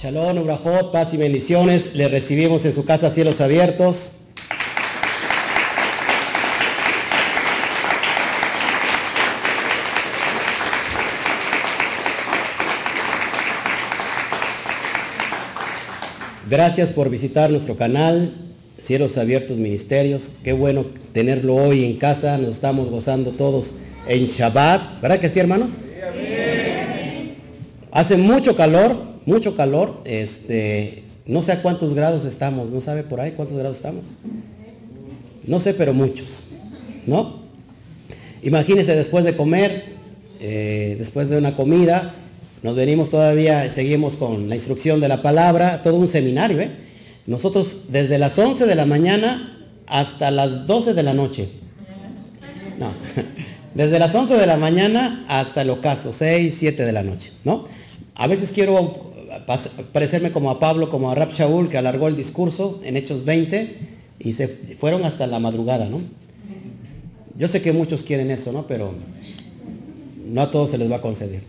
Shalom, Ubrajot, paz y bendiciones. Le recibimos en su casa cielos abiertos. Gracias por visitar nuestro canal, Cielos Abiertos Ministerios. Qué bueno tenerlo hoy en casa. Nos estamos gozando todos en Shabbat. ¿Verdad que sí, hermanos? Sí. Hace mucho calor, mucho calor. No sé a cuántos grados estamos. ¿No sabe por ahí cuántos grados estamos? No sé, pero muchos, ¿no? Imagínense, después de comer, después de una comida, nos venimos todavía, seguimos con la instrucción de la palabra, todo un seminario, ¿eh? Nosotros desde las 11 de la mañana hasta las 12 de la noche. No, desde las 11 de la mañana hasta el ocaso, 6, 7 de la noche, ¿no? A veces quiero parecerme como a Pablo, como a Rab Shaul, que alargó el discurso en Hechos 20 y se fueron hasta la madrugada, ¿no? Yo sé que muchos quieren eso, ¿no? Pero no a todos se les va a conceder.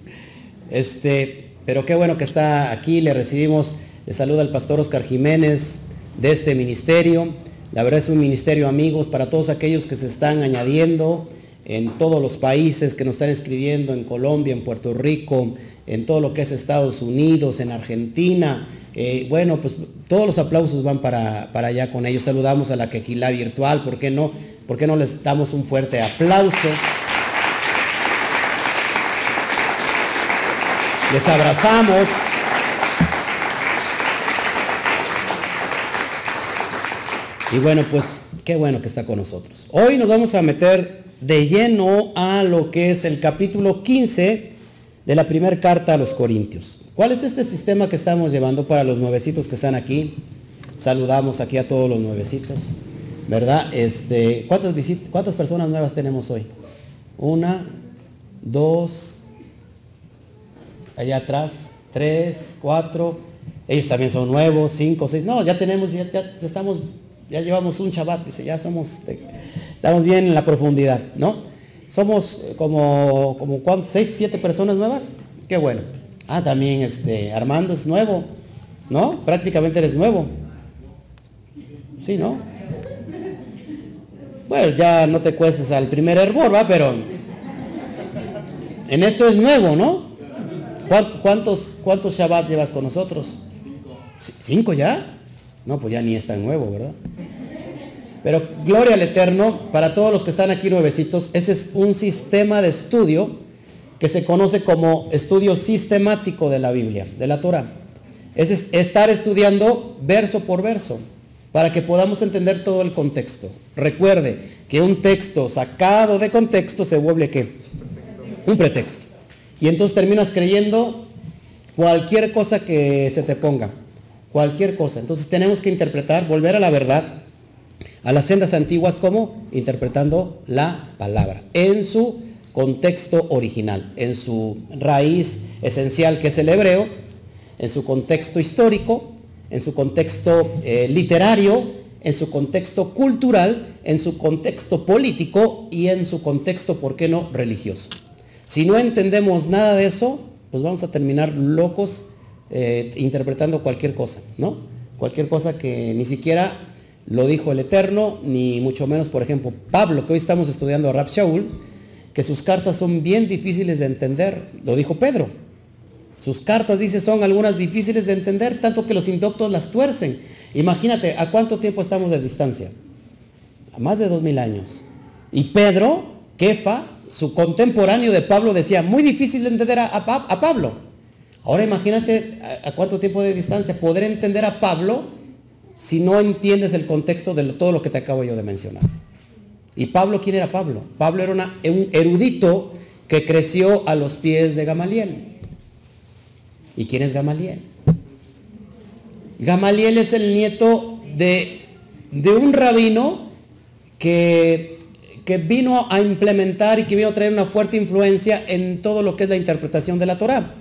Pero qué bueno que está aquí. Le recibimos, le saluda el pastor Oscar Jiménez de este ministerio. La verdad es un ministerio, amigos, para todos aquellos que se están añadiendo en todos los países, que nos están escribiendo en Colombia, en Puerto Rico, en todo lo que es Estados Unidos, en Argentina. Bueno, pues todos los aplausos van para allá con ellos. Saludamos a la Quehilá virtual, ¿por qué no? ¿Por qué no les damos un fuerte aplauso? Les abrazamos. Y bueno, pues qué bueno que está con nosotros. Hoy nos vamos a meter de lleno a lo que es el capítulo 15 de la primera carta a los Corintios. ¿Cuál es este sistema que estamos llevando para los nuevecitos que están aquí? Saludamos aquí a todos los nuevecitos, ¿verdad? ¿Cuántas personas nuevas tenemos hoy? Una, dos... Allá atrás, 3, 4, ellos también son nuevos, 5, 6, no, ya tenemos, ya llevamos un Shabbat, dice, ya somos, estamos bien en la profundidad, ¿no? Somos como ¿cuántos? 6, 7 personas nuevas, qué bueno. Ah, también Armando es nuevo, ¿no? Prácticamente eres nuevo. Sí, ¿no? Bueno, ya no te cuestes al primer hervor, ¿va? Pero en esto es nuevo, ¿no? ¿Cuántos Shabbat llevas con nosotros? 5. ¿5 ya? No, pues ya ni es tan nuevo, ¿verdad? Pero gloria al Eterno. Para todos los que están aquí nuevecitos, este es un sistema de estudio que se conoce como estudio sistemático de la Biblia, de la Torah. Es estar estudiando verso por verso para que podamos entender todo el contexto. Recuerde que un texto sacado de contexto se vuelve ¿qué? Un pretexto. Y entonces terminas creyendo cualquier cosa que se te ponga, cualquier cosa. Entonces tenemos que interpretar, volver a la verdad, a las sendas antiguas, como interpretando la palabra en su contexto original, en su raíz esencial que es el hebreo, en su contexto histórico, en su contexto literario, en su contexto cultural, en su contexto político y en su contexto, ¿por qué no?, religioso. Si no entendemos nada de eso, pues vamos a terminar locos interpretando cualquier cosa, ¿no? Cualquier cosa que ni siquiera lo dijo el Eterno, ni mucho menos, por ejemplo, Pablo, que hoy estamos estudiando a Rab Shaul, que sus cartas son bien difíciles de entender, lo dijo Pedro. Sus cartas, dice, son algunas difíciles de entender, tanto que los indoctos las tuercen. Imagínate, ¿a cuánto tiempo estamos de distancia? A más de 2000 años. Y Pedro, Kefa, su contemporáneo de Pablo, decía, muy difícil de entender a Pablo. Ahora imagínate a cuánto tiempo de distancia poder entender a Pablo si no entiendes el contexto de todo lo que te acabo yo de mencionar. ¿Y Pablo quién era Pablo? Pablo era un erudito que creció a los pies de Gamaliel. ¿Y quién es Gamaliel? Gamaliel es el nieto de un rabino que vino a implementar y que vino a traer una fuerte influencia en todo lo que es la interpretación de la Torah.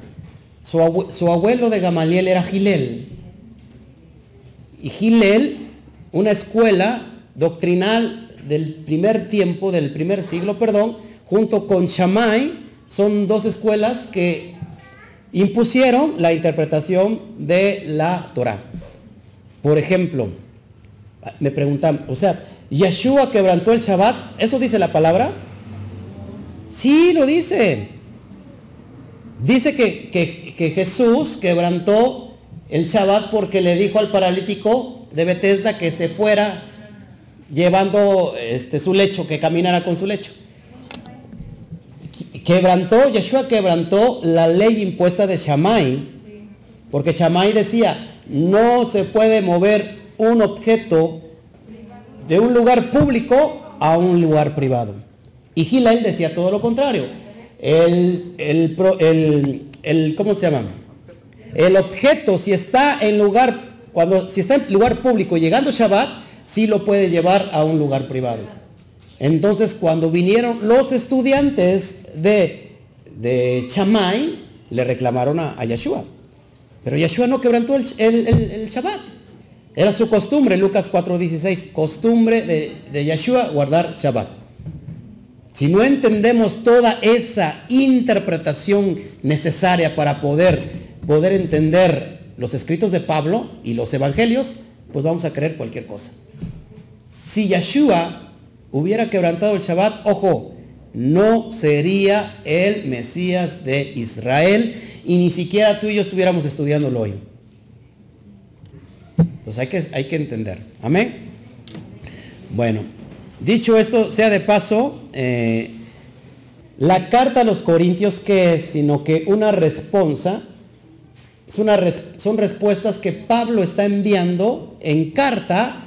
Su abuelo de Gamaliel era Hillel. Y Hillel, una escuela doctrinal del primer tiempo, del primer siglo, junto con Shammai, son dos escuelas que impusieron la interpretación de la Torah. Por ejemplo, me preguntan, o sea, ¿Yeshua quebrantó el Shabbat? ¿Eso dice la palabra? Sí, lo dice. Dice que Jesús quebrantó el Shabbat porque le dijo al paralítico de Betesda que se fuera llevando su lecho, que caminara con su lecho. Quebrantó, Yeshua quebrantó la ley impuesta de Shammai, porque Shammai decía, no se puede mover un objeto de un lugar público a un lugar privado. Y Hillel decía todo lo contrario. ¿Cómo se llama? El objeto, si está en lugar, si está en lugar público llegando Shabbat, sí lo puede llevar a un lugar privado. Entonces, cuando vinieron los estudiantes de Shammai, le reclamaron a Yeshua. Pero Yeshua no quebrantó el Shabbat. Era su costumbre, Lucas 4:16, costumbre de Yeshua guardar Shabbat. Si no entendemos toda esa interpretación necesaria para poder entender los escritos de Pablo y los evangelios, pues vamos a creer cualquier cosa. Si Yeshua hubiera quebrantado el Shabbat, ojo, no sería el Mesías de Israel y ni siquiera tú y yo estuviéramos estudiándolo hoy. Entonces hay que entender. Amén. Bueno. Dicho esto, sea de paso, la carta a los Corintios, ¿qué es? Sino que una respuesta, son respuestas que Pablo está enviando en carta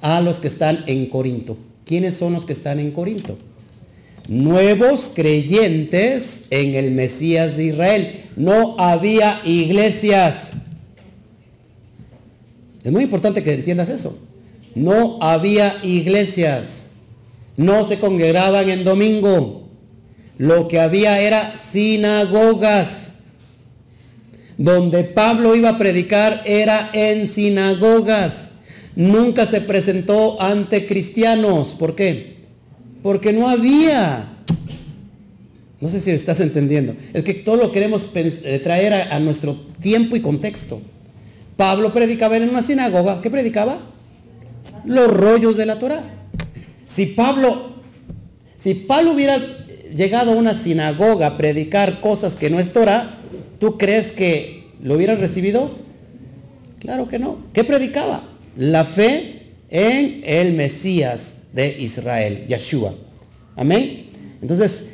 a los que están en Corinto. ¿Quiénes son los que están en Corinto? Nuevos creyentes en el Mesías de Israel. No había iglesias. Es muy importante que entiendas eso. No había iglesias, no se congregaban en domingo, lo que había era sinagogas, donde Pablo iba a predicar era en sinagogas, nunca se presentó ante cristianos. ¿Por qué? Porque no había. No sé si me estás entendiendo, es que todo lo queremos traer a nuestro tiempo y contexto. Pablo predicaba en una sinagoga. ¿Qué predicaba? Los rollos de la Torah. Si Pablo hubiera llegado a una sinagoga a predicar cosas que no es Torah, ¿tú crees que lo hubieran recibido? Claro que no. ¿Qué predicaba? La fe en el Mesías de Israel, Yeshua. Amén. Entonces,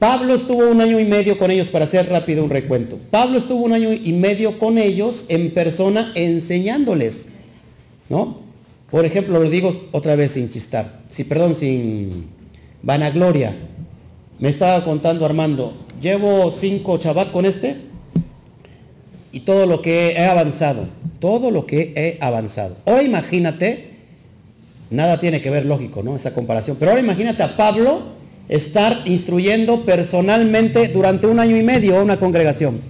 Pablo estuvo 1 año y medio con ellos, para hacer rápido un recuento. Pablo estuvo 1 año y medio con ellos en persona enseñándoles, ¿no? Por ejemplo, lo digo otra vez sin chistar, sin vanagloria. Me estaba contando Armando, llevo 5 Shabbat con y todo lo que he avanzado, Ahora imagínate, nada tiene que ver, lógico, ¿no? Esa comparación. Pero ahora imagínate a Pablo estar instruyendo personalmente durante 1 año y medio a una congregación.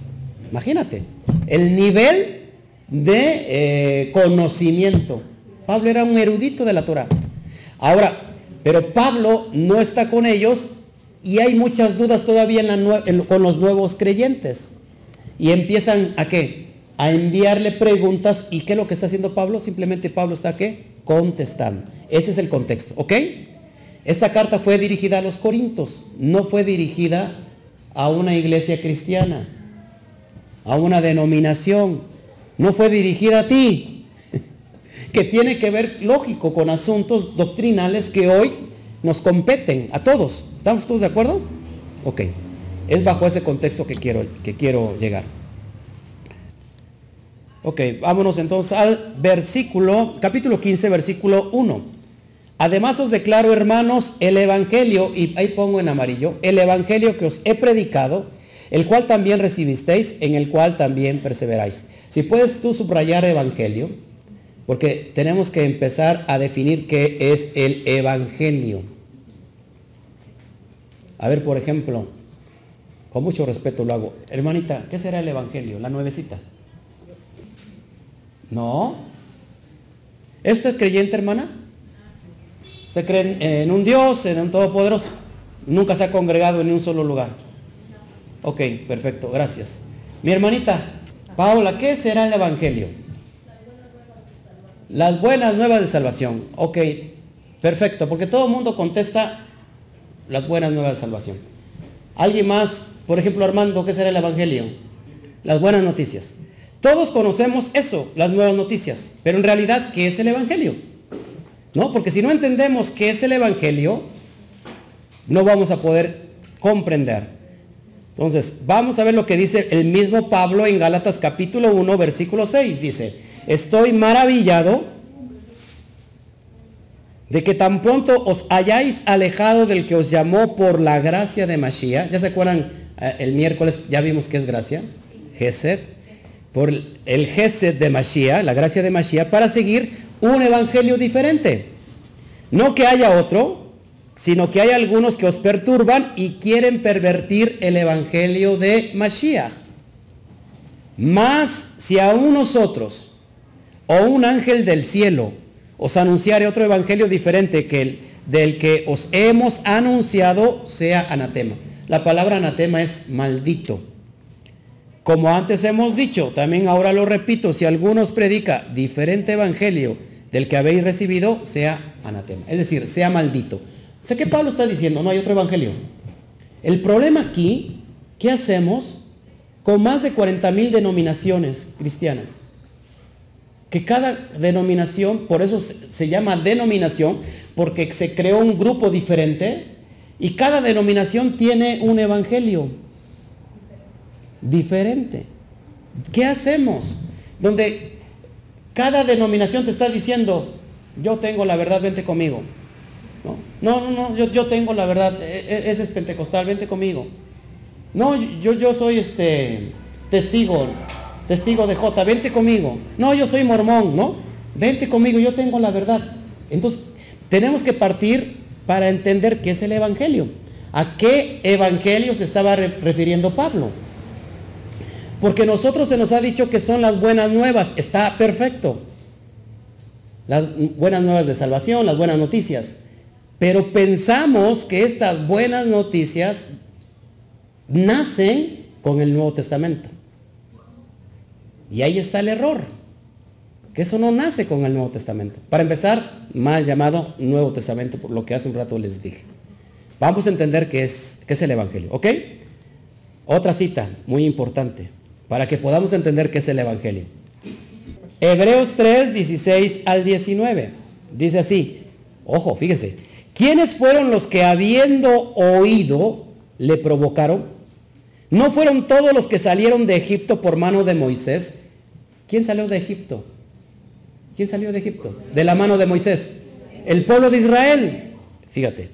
Imagínate el nivel de conocimiento. Pablo era un erudito de la Torah. Ahora, pero Pablo no está con ellos y hay muchas dudas todavía con los nuevos creyentes. Y empiezan a ¿qué? A enviarle preguntas. ¿Y qué es lo que está haciendo Pablo? Simplemente Pablo está ¿qué? Contestando. Ese es el contexto, ¿ok? Esta carta fue dirigida a los Corintios, no fue dirigida a una iglesia cristiana, a una denominación. No fue dirigida a ti, que tiene que ver, lógico, con asuntos doctrinales que hoy nos competen a todos. ¿Estamos todos de acuerdo? Ok. Es bajo ese contexto que quiero llegar. Ok, vámonos entonces al versículo, capítulo 15, versículo 1. Además os declaro, hermanos, el evangelio, y ahí pongo en amarillo, el evangelio que os he predicado, el cual también recibisteis, en el cual también perseveráis. Si puedes tú subrayar evangelio, porque tenemos que empezar a definir qué es el evangelio. A ver, por ejemplo, con mucho respeto lo hago. Hermanita, ¿qué será el evangelio? La nuevecita. ¿No? ¿Es usted creyente, hermana? ¿Usted cree en un Dios, en un todopoderoso? ¿Nunca se ha congregado en un solo lugar? Ok, perfecto, gracias. Mi hermanita Paola, ¿qué será el Evangelio? Las buenas nuevas de salvación. Ok, perfecto, porque todo el mundo contesta las buenas nuevas de salvación. Alguien más, por ejemplo Armando, ¿qué será el Evangelio? Las buenas noticias. Todos conocemos eso, las nuevas noticias, pero en realidad, ¿qué es el Evangelio? ¿No? Porque si no entendemos qué es el Evangelio, no vamos a poder comprender. Entonces, vamos a ver lo que dice el mismo Pablo en Gálatas capítulo 1, versículo 6. Dice, estoy maravillado de que tan pronto os hayáis alejado del que os llamó por la gracia de Mashiach. ¿Ya se acuerdan? El miércoles ya vimos que es gracia. Geset. Por el Geset de Mashiach, la gracia de Mashiach, para seguir un evangelio diferente. No que haya otro, sino que hay algunos que os perturban y quieren pervertir el evangelio de Mashiach. Mas si aún nosotros o un ángel del cielo os anunciare otro evangelio diferente que el del que os hemos anunciado, sea anatema. La palabra anatema es maldito. Como antes hemos dicho, también ahora lo repito, si alguno os predica diferente evangelio del que habéis recibido, sea anatema. Es decir, sea maldito. O sea, ¿qué Pablo está diciendo? No hay otro evangelio. El problema aquí, ¿qué hacemos con más de 40,000 denominaciones cristianas? Que cada denominación, por eso se llama denominación, porque se creó un grupo diferente y cada denominación tiene un evangelio diferente. ¿Qué hacemos? Donde cada denominación te está diciendo, yo tengo la verdad, vente conmigo. No, no, no, yo tengo la verdad, ese es pentecostal, vente conmigo. No, yo soy testigo de J, vente conmigo. No, yo soy mormón, ¿no? Vente conmigo, yo tengo la verdad. Entonces, tenemos que partir para entender qué es el evangelio. ¿A qué evangelio se estaba refiriendo Pablo? Porque nosotros se nos ha dicho que son las buenas nuevas. Está perfecto. Las buenas nuevas de salvación, las buenas noticias. Pero pensamos que estas buenas noticias nacen con el Nuevo Testamento. Y ahí está el error. Que eso no nace con el Nuevo Testamento. Para empezar, mal llamado Nuevo Testamento, por lo que hace un rato les dije. Vamos a entender qué es el Evangelio. ¿Ok? Otra cita muy importante, para que podamos entender qué es el Evangelio. Hebreos 3, 16 al 19. Dice así, ojo, fíjese. ¿Quiénes fueron los que habiendo oído le provocaron? ¿No fueron todos los que salieron de Egipto por mano de Moisés? ¿Quién salió de Egipto? ¿Quién salió de Egipto? De la mano de Moisés. El pueblo de Israel. Fíjate.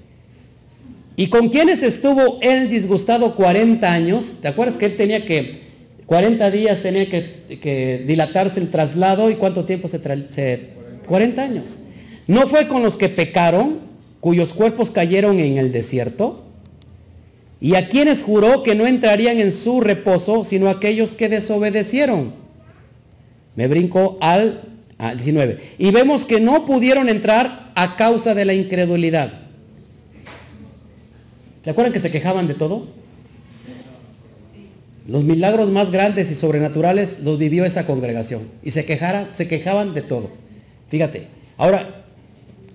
¿Y con quiénes estuvo él disgustado 40 años? ¿Te acuerdas que él tenía que, 40 días tenía que dilatarse el traslado? ¿Y cuánto tiempo se 40 años. ¿No fue con los que pecaron, cuyos cuerpos cayeron en el desierto? ¿Y a quienes juró que no entrarían en su reposo, sino aquellos que desobedecieron? Me brinco al 19. Y vemos que no pudieron entrar a causa de la incredulidad. ¿Se acuerdan que se quejaban de todo? Los milagros más grandes y sobrenaturales los vivió esa congregación. Y se quejaban de todo. Fíjate. Ahora,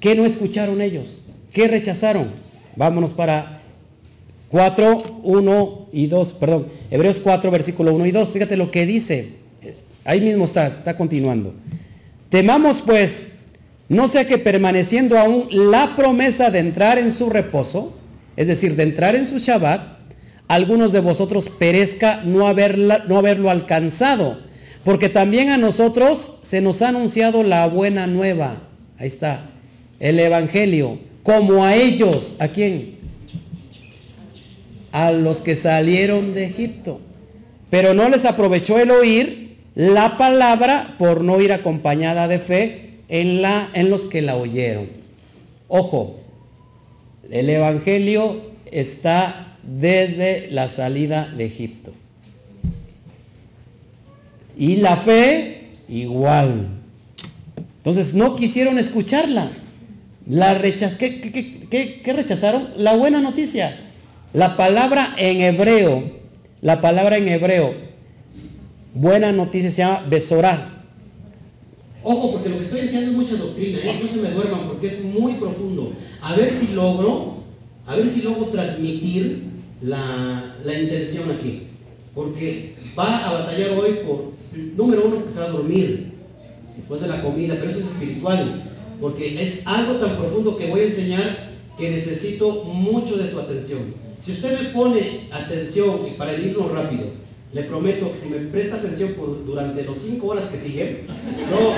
¿qué no escucharon ellos? ¿Qué rechazaron? Vámonos para 4, 1 y 2. Perdón, Hebreos 4, versículo 1 y 2. Fíjate lo que dice. Ahí mismo está continuando. Temamos pues, no sea que permaneciendo aún la promesa de entrar en su reposo, es decir, de entrar en su Shabbat, algunos de vosotros perezca no haberlo alcanzado, porque también a nosotros se nos ha anunciado la buena nueva. Ahí está, el Evangelio, como a ellos. ¿A quién? A los que salieron de Egipto. Pero no les aprovechó el oír la palabra por no ir acompañada de fe en los que la oyeron. Ojo. El Evangelio está desde la salida de Egipto. Y la fe, igual. Entonces, no quisieron escucharla. ¿Qué rechazaron? La buena noticia. La palabra en hebreo. buena noticia se llama Besorá. Ojo, porque lo que estoy enseñando es mucha doctrina, ¿eh? No se me duerman porque es muy profundo. A ver si logro transmitir la intención aquí, porque va a batallar hoy por, número uno, que se va a dormir después de la comida, pero eso es espiritual, porque es algo tan profundo que voy a enseñar que necesito mucho de su atención. Si usted me pone atención, y para irnos rápido, le prometo que si me presta atención durante los 5 horas que siguen, no.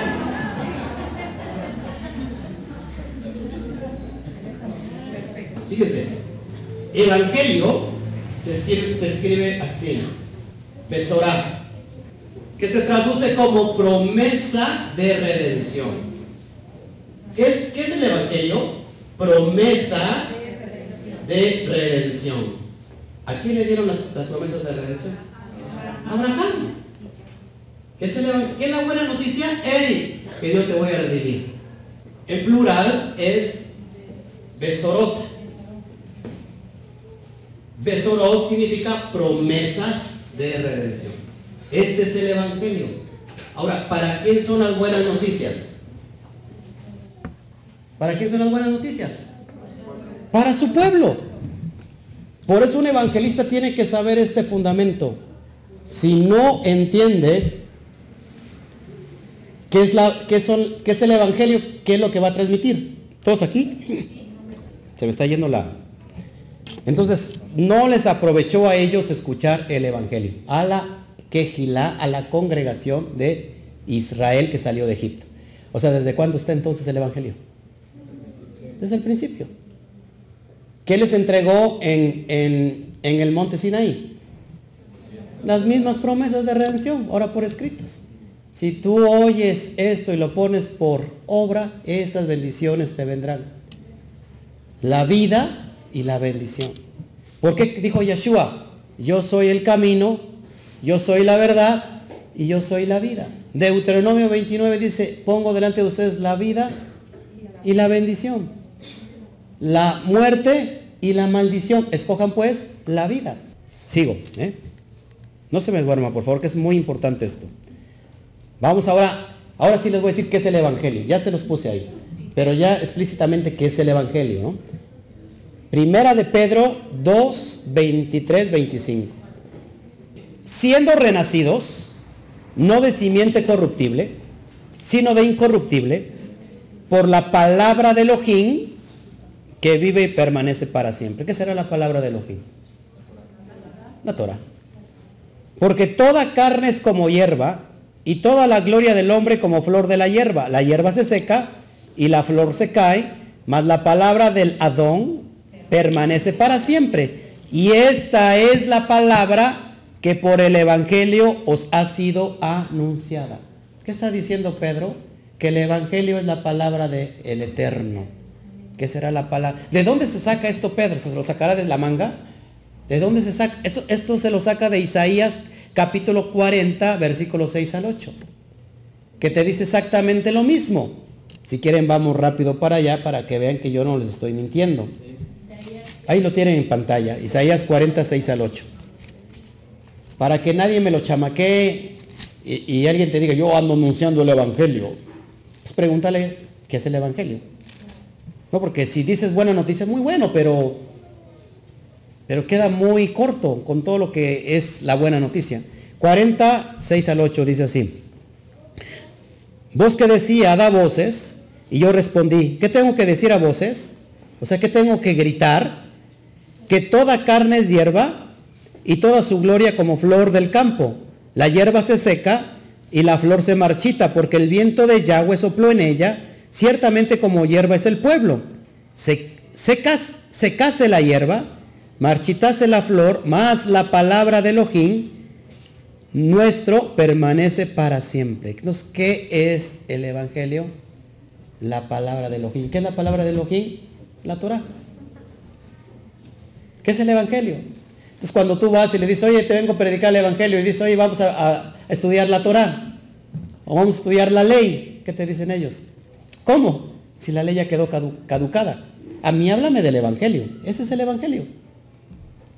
Fíjese, Evangelio se escribe así, Besorá, que se traduce como promesa de redención. ¿Qué es el Evangelio? Promesa de redención. ¿A quién le dieron las promesas de redención? Abraham. ¿Qué es la buena noticia? Él, que Dios te voy a redimir. En plural es Besorot. Besorot significa promesas de redención. Este es el Evangelio. Ahora, ¿para quién son las buenas noticias? ¿Para quién son las buenas noticias? Para su pueblo. Por eso un evangelista tiene que saber este fundamento. Si no entiende qué es el evangelio, qué es lo que va a transmitir. ¿Todos aquí? Se me está yendo la... Entonces, no les aprovechó a ellos escuchar el evangelio. A la Quehilá, a la congregación de Israel que salió de Egipto. O sea, ¿desde cuándo está entonces el evangelio? Desde el principio. ¿Qué les entregó en el monte Sinaí? Las mismas promesas de redención, ahora por escritas. Si tú oyes esto y lo pones por obra, estas bendiciones te vendrán. La vida y la bendición. ¿Por qué dijo Yeshua? Yo soy el camino, yo soy la verdad y yo soy la vida. Deuteronomio 29 dice, pongo delante de ustedes la vida y la bendición, la muerte y la maldición. Escojan pues la vida. Sigo, no se me duerma, por favor, que es muy importante esto. Vamos ahora sí les voy a decir qué es el evangelio. Ya se los puse ahí, pero ya explícitamente qué es el evangelio, ¿no? Primera de Pedro 2, 23, 25. Siendo renacidos, no de simiente corruptible, sino de incorruptible, por la palabra de Elohim, que vive y permanece para siempre. ¿Qué será la palabra de Elohim? La Torah. Porque toda carne es como hierba, y toda la gloria del hombre como flor de la hierba. La hierba se seca, y la flor se cae, mas la palabra del Adón permanece para siempre. Y esta es la palabra que por el Evangelio os ha sido anunciada. ¿Qué está diciendo Pedro? Que el Evangelio es la palabra del Eterno. ¿Qué será la palabra? ¿De dónde se saca esto, Pedro? ¿Se lo sacará de la manga? ¿De dónde se saca? Esto se lo saca de Isaías capítulo 40, versículos 6 al 8. Que te dice exactamente lo mismo. Si quieren vamos rápido para allá para que vean que yo no les estoy mintiendo. Ahí lo tienen en pantalla. Isaías 40, 6 al 8. Para que nadie me lo chamaquee y alguien te diga, yo ando anunciando el Evangelio. Pues pregúntale, ¿qué es el Evangelio? No, porque si dices buena noticia, muy bueno, pero queda muy corto con todo lo que es la buena noticia. 40, 6 al 8 dice así. Voz que decía, da voces, y yo respondí, ¿qué tengo que decir a voces? O sea, ¿qué tengo que gritar? Que toda carne es hierba, y toda su gloria como flor del campo. La hierba se seca, y la flor se marchita, porque el viento de Yahweh sopló en ella, ciertamente como hierba es el pueblo. Secase la hierba, marchitase la flor, mas la palabra de Elohim, nuestro, permanece para siempre. Entonces, ¿qué es el Evangelio? La palabra de Elohim. ¿Qué es la palabra de Elohim? La Torah. ¿Qué es el Evangelio? Entonces, cuando tú vas y le dices, oye, te vengo a predicar el Evangelio, y dices, oye, vamos a estudiar la Torah, o vamos a estudiar la ley, ¿qué te dicen ellos? ¿Cómo? Si la ley ya quedó caducada. A mí háblame del Evangelio. Ese es el Evangelio.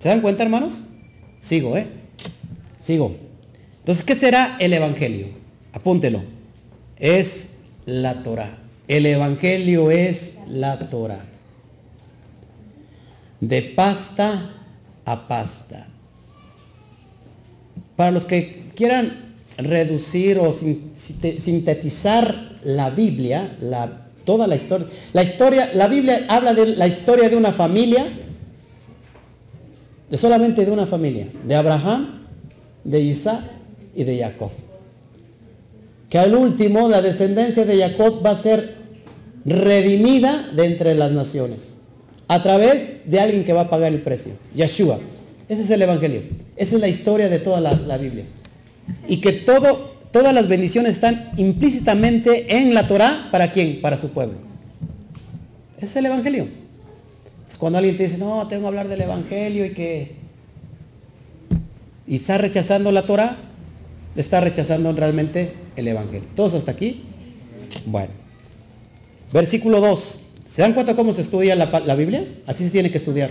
¿Se dan cuenta, hermanos? Sigo. Entonces, ¿qué será el Evangelio? Apúntelo. Es la Torah. El Evangelio es la Torah. De pasta a pasta. Para los que quieran reducir o sintetizar la Biblia, toda la historia. La Biblia habla de la historia de una familia, solamente de una familia, de Abraham, de Isaac y de Jacob. Que al último la descendencia de Jacob va a ser redimida de entre las naciones a través de alguien que va a pagar el precio, Yeshua. Ese es el Evangelio. Esa es la historia de toda la Biblia. Y que todas las bendiciones están implícitamente en la Torah. ¿Para quién? Para su pueblo. Ese es el Evangelio. Es cuando alguien te dice, no, tengo que hablar del Evangelio y está rechazando la Torah, está rechazando realmente el Evangelio. ¿Todos hasta aquí? Bueno. Versículo 2. ¿Se dan cuenta cómo se estudia la Biblia? Así se tiene que estudiar.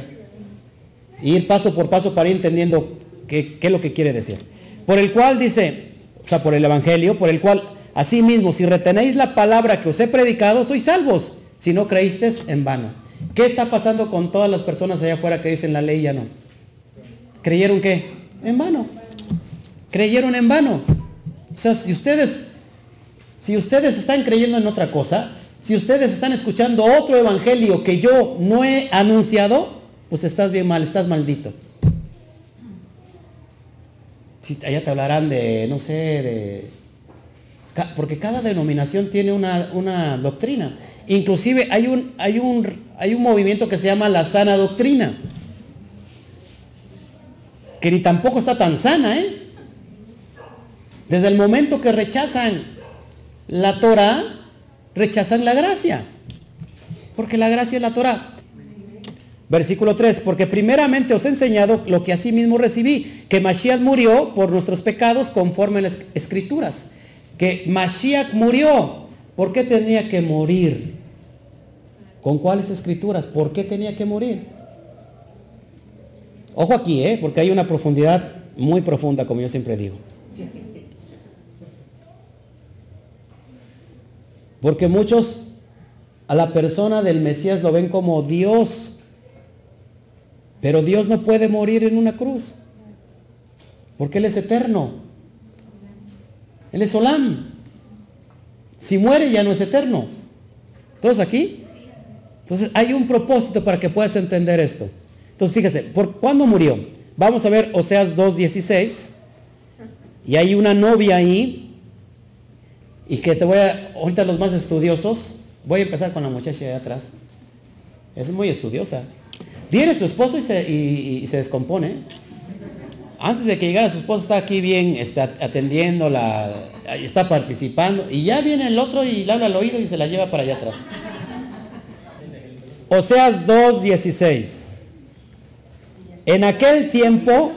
Y ir paso por paso para ir entendiendo qué es lo que quiere decir. Por el cual dice, o sea, por el Evangelio, por el cual, asimismo, si retenéis la palabra que os he predicado, sois salvos, si no creísteis en vano. ¿Qué está pasando con todas las personas allá afuera que dicen la ley ya no? ¿Creyeron qué? En vano. Creyeron en vano. O sea, si ustedes están creyendo en otra cosa, si ustedes están escuchando otro evangelio que yo no he anunciado, pues estás bien mal, estás maldito. Si allá te hablarán de, no sé, porque cada denominación tiene una doctrina. Inclusive hay un movimiento que se llama la sana doctrina, que ni tampoco está tan sana, ¿eh? Desde el momento que rechazan la Torah, rechazan la gracia, porque la gracia es la Torah. Versículo 3, porque primeramente os he enseñado lo que asimismo recibí, que Mashiach murió por nuestros pecados conforme a las Escrituras. Que Mashiach murió. ¿Por qué tenía que morir? ¿Con cuáles Escrituras? ¿Por qué tenía que morir? Ojo aquí, porque hay una profundidad muy profunda, como yo siempre digo. Porque muchos a la persona del Mesías lo ven como Dios, pero Dios no puede morir en una cruz, porque Él es eterno. Él es Olam. Si muere ya no es eterno. ¿Todos aquí? Entonces hay un propósito para que puedas entender esto. Entonces fíjese, ¿por cuándo murió? Vamos a ver Oseas 2:16. Y hay una novia ahí, y que ahorita los más estudiosos, voy a empezar con la muchacha de atrás, es muy estudiosa. Viene su esposo y se descompone. Antes de que llegara su esposo está aquí bien, está atendiéndola, está participando, y ya viene el otro y le habla al oído y se la lleva para allá atrás. Oseas 2:16. En aquel tiempo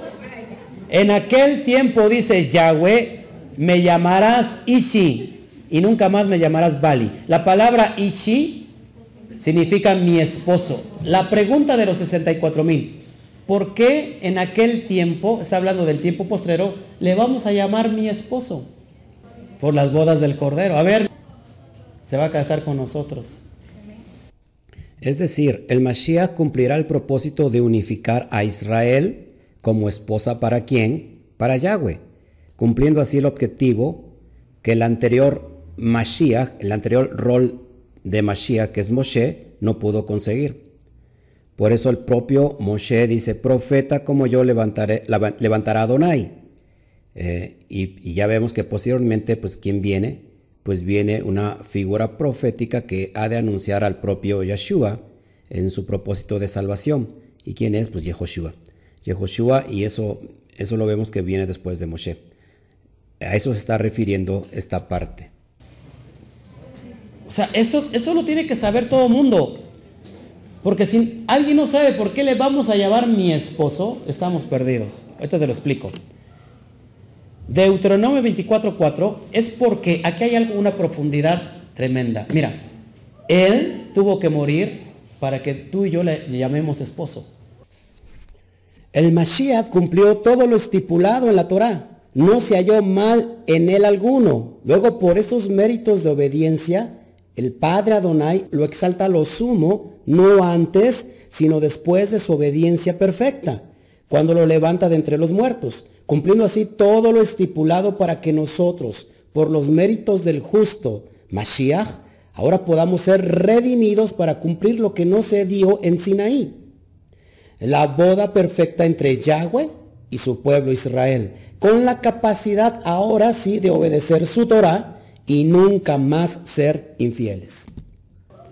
dice Yahweh, me llamarás Ishi y nunca más me llamarás Bali. La palabra Ishi significa mi esposo. La pregunta de los 64,000. ¿Por qué en aquel tiempo, está hablando del tiempo postrero, le vamos a llamar mi esposo? Por las bodas del Cordero. A ver, se va a casar con nosotros. Es decir, el Mashiach cumplirá el propósito de unificar a Israel como esposa para ¿quién? Para Yahweh. Cumpliendo así el objetivo que el anterior Mashiach, el anterior rol de Mashiach, que es Moshe, no pudo conseguir. Por eso el propio Moshe dice, profeta como yo levantará Adonai. Y ya vemos que posteriormente, pues, ¿quién viene? Pues viene una figura profética que ha de anunciar al propio Yeshua en su propósito de salvación. ¿Y quién es? Pues Yehoshua. Yehoshua, y eso lo vemos que viene después de Moshe. A eso se está refiriendo esta parte. O sea, eso lo tiene que saber todo el mundo. Porque si alguien no sabe por qué le vamos a llamar mi esposo, estamos perdidos. Ahorita te lo explico. Deuteronomio 24:4 es porque aquí hay una profundidad tremenda. Mira, él tuvo que morir para que tú y yo le llamemos esposo. El Mashiach cumplió todo lo estipulado en la Torah. no se halló mal en él alguno. Luego, por esos méritos de obediencia, el Padre Adonai lo exalta a lo sumo, no antes, sino después de su obediencia perfecta, cuando lo levanta de entre los muertos, cumpliendo así todo lo estipulado para que nosotros, por los méritos del justo Mashiach, ahora podamos ser redimidos para cumplir lo que no se dio en Sinaí. La boda perfecta entre Yahweh y su pueblo Israel, con la capacidad ahora sí de obedecer su Torah y nunca más ser infieles.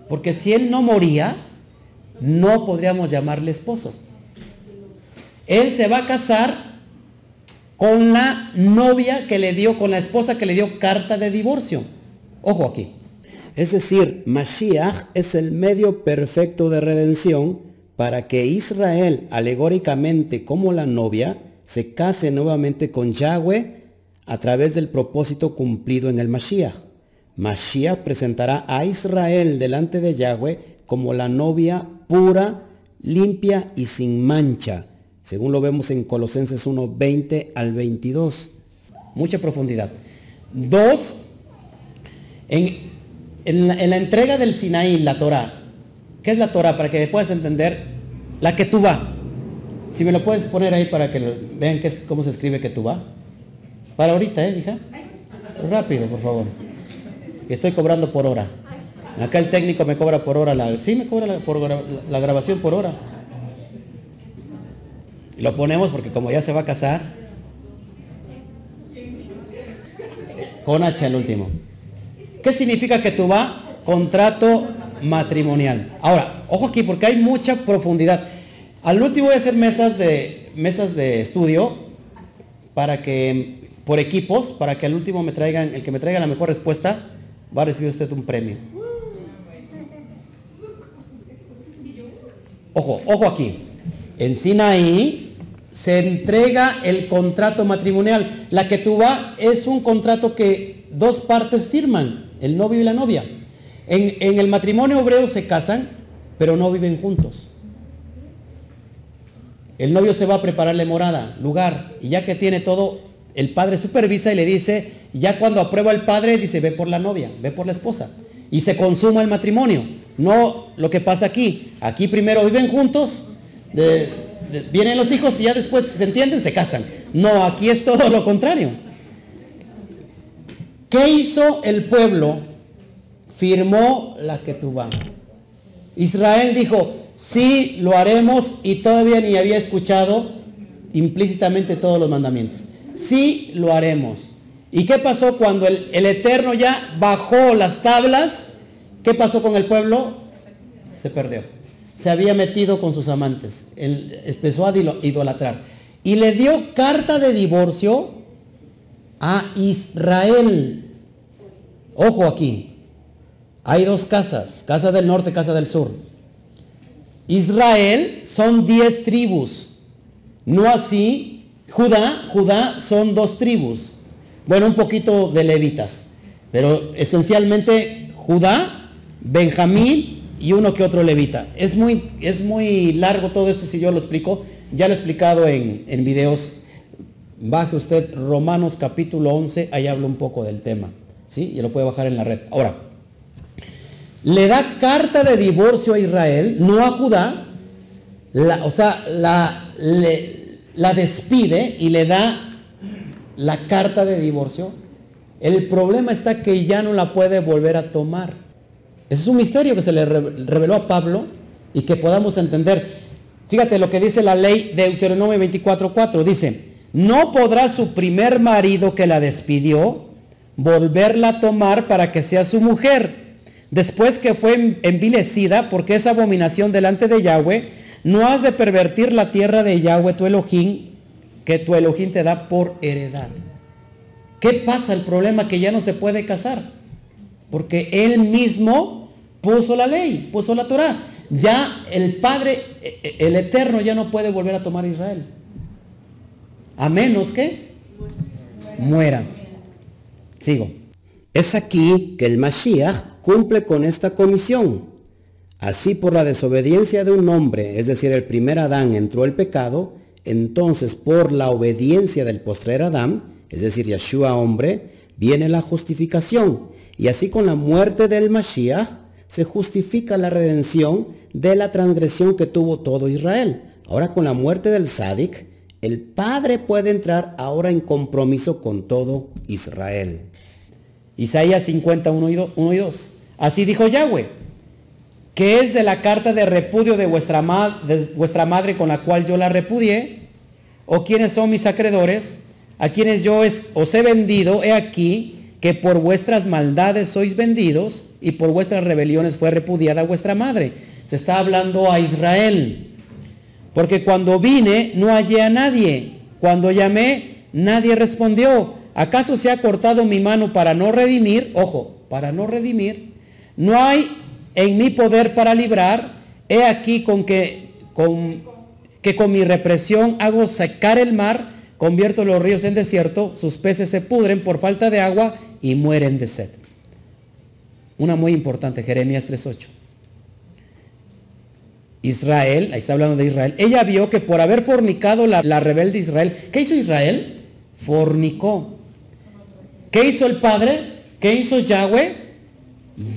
Porque si él no moría, no podríamos llamarle esposo. Él se va a casar con la novia que le dio, con la esposa que le dio carta de divorcio. Ojo aquí. Es decir, Mashiach es el medio perfecto de redención para que Israel, alegóricamente como la novia, se case nuevamente con Yahweh a través del propósito cumplido en el Mashiach. Mashiach presentará a Israel delante de Yahweh como la novia pura, limpia y sin mancha, según lo vemos en Colosenses 1:20 al 22. Mucha profundidad. 2. En la entrega del Sinaí, la Torah. ¿Qué es la Torah? Para que puedas entender la Ketubá. Si me lo puedes poner ahí para que vean que es, cómo se escribe Ketubá. Para ahorita, hija. Rápido, por favor. Estoy cobrando por hora. Acá el técnico me cobra por hora. Me cobra por la grabación por hora. Lo ponemos porque como ya se va a casar, con H al último. ¿Qué significa Ketubá? Contrato matrimonial. Ahora, ojo aquí porque hay mucha profundidad. Al último voy a hacer mesas de estudio para que, por equipos, para que al último me traigan, el que me traiga la mejor respuesta, va a recibir usted un premio. Ojo aquí. En Sinaí se entrega el contrato matrimonial. La Ketubá es un contrato que dos partes firman, el novio y la novia. En el matrimonio hebreo se casan, pero no viven juntos. El novio se va a prepararle morada, lugar, y ya que tiene todo, el padre supervisa y le dice, ya cuando aprueba el padre, dice, ve por la novia, ve por la esposa. Y se consuma el matrimonio. No lo que pasa aquí. Aquí primero viven juntos, vienen los hijos y ya después, se entienden, se casan. No, aquí es todo lo contrario. ¿Qué hizo el pueblo? Firmó la Ketubá. Israel dijo, sí, lo haremos, y todavía ni había escuchado implícitamente todos los mandamientos. Sí, lo haremos. ¿Y qué pasó cuando el Eterno ya bajó las tablas? ¿Qué pasó con el pueblo? Se perdió. Se había metido con sus amantes. Él empezó a idolatrar. Y le dio carta de divorcio a Israel. Ojo aquí. Hay dos casas. Casa del norte, casa del sur. Israel son 10 tribus. No así. Judá son 2 tribus. Bueno, un poquito de levitas. Pero esencialmente Judá, Benjamín, y uno que otro levita. Es muy largo todo esto si yo lo explico. Ya lo he explicado en videos. Baje usted Romanos capítulo 11. Ahí hablo un poco del tema. ¿Sí? Y lo puede bajar en la red. Ahora, le da carta de divorcio a Israel, no a Judá. La despide y le da la carta de divorcio. El problema está que ya no la puede volver a tomar. Ese es un misterio que se le reveló a Pablo y que podamos entender. Fíjate lo que dice la ley de Deuteronomio 24:4. Dice, no podrá su primer marido que la despidió volverla a tomar para que sea su mujer, después que fue envilecida, porque es abominación delante de Yahweh. No has de pervertir la tierra de Yahweh tu Elohim, que tu Elohim te da por heredad. ¿Qué pasa? El problema que ya no se puede casar. Porque él mismo puso la ley, puso la Torah. Ya el Padre, el Eterno, ya no puede volver a tomar a Israel. A menos que muera. Sigo. Es aquí que el Mashiach cumple con esta comisión. Así, por la desobediencia de un hombre, es decir, el primer Adán, entró el pecado. Entonces, por la obediencia del postrer Adán, es decir, Yeshua hombre, viene la justificación, y así con la muerte del Mashiach se justifica la redención de la transgresión que tuvo todo Israel. Ahora con la muerte del Tzadik, el Padre puede entrar ahora en compromiso con todo Israel. Isaías 51:1 y 2. Así dijo Yahweh, que es de la carta de repudio de vuestra madre con la cual yo la repudié, o quienes son mis acreedores, a quienes yo os he vendido, he aquí que por vuestras maldades sois vendidos, y por vuestras rebeliones fue repudiada vuestra madre. Se está hablando a Israel. Porque cuando vine, no hallé a nadie. Cuando llamé, nadie respondió. ¿Acaso se ha cortado mi mano para no redimir? Ojo, para no redimir. No hay en mi poder para librar. He aquí con mi represión hago secar el mar, convierto los ríos en desierto, sus peces se pudren por falta de agua y mueren de sed. Una muy importante, Jeremías 3:8. Israel, ahí está hablando de Israel. Ella vio que por haber fornicado la rebelde Israel. ¿Qué hizo Israel? Fornicó. ¿Qué hizo el Padre? ¿Qué hizo Yahweh?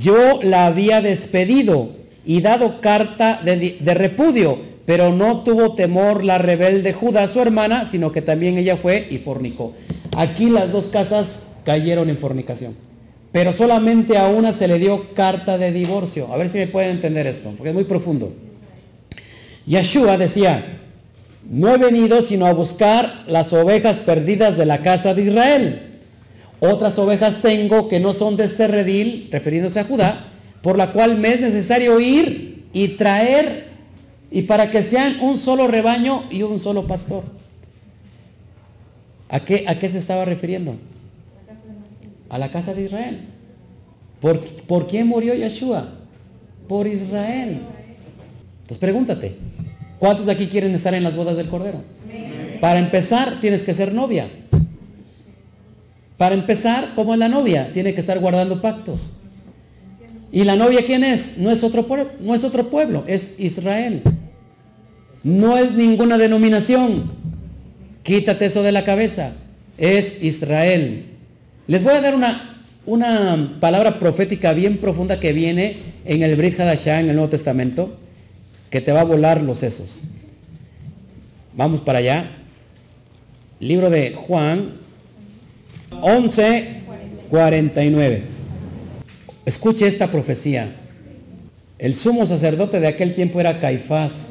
Yo la había despedido y dado carta de repudio, pero no tuvo temor la rebelde Judá, su hermana, sino que también ella fue y fornicó. Aquí las dos casas cayeron en fornicación, pero solamente a una se le dio carta de divorcio. A ver si me pueden entender esto, porque es muy profundo. Yeshua decía, no he venido sino a buscar las ovejas perdidas de la casa de Israel. Otras ovejas tengo que no son de este redil, refiriéndose a Judá, por la cual me es necesario ir y traer, y para que sean un solo rebaño y un solo pastor. ¿A qué se estaba refiriendo? A la casa de Israel. ¿Por quién murió Yeshua? Por Israel. Entonces pregúntate, ¿cuántos de aquí quieren estar en las bodas del Cordero? Sí. Para empezar, tienes que ser novia. Para empezar, ¿cómo es la novia? Tiene que estar guardando pactos. ¿Y la novia quién es? No es otro pueblo, es Israel. No es ninguna denominación. Quítate eso de la cabeza. Es Israel. Les voy a dar una palabra profética bien profunda que viene en el Brit Hadashah, en el Nuevo Testamento, que te va a volar los sesos. Vamos para allá. Libro de Juan 11:49. Escuche esta profecía. El sumo sacerdote de aquel tiempo era Caifás,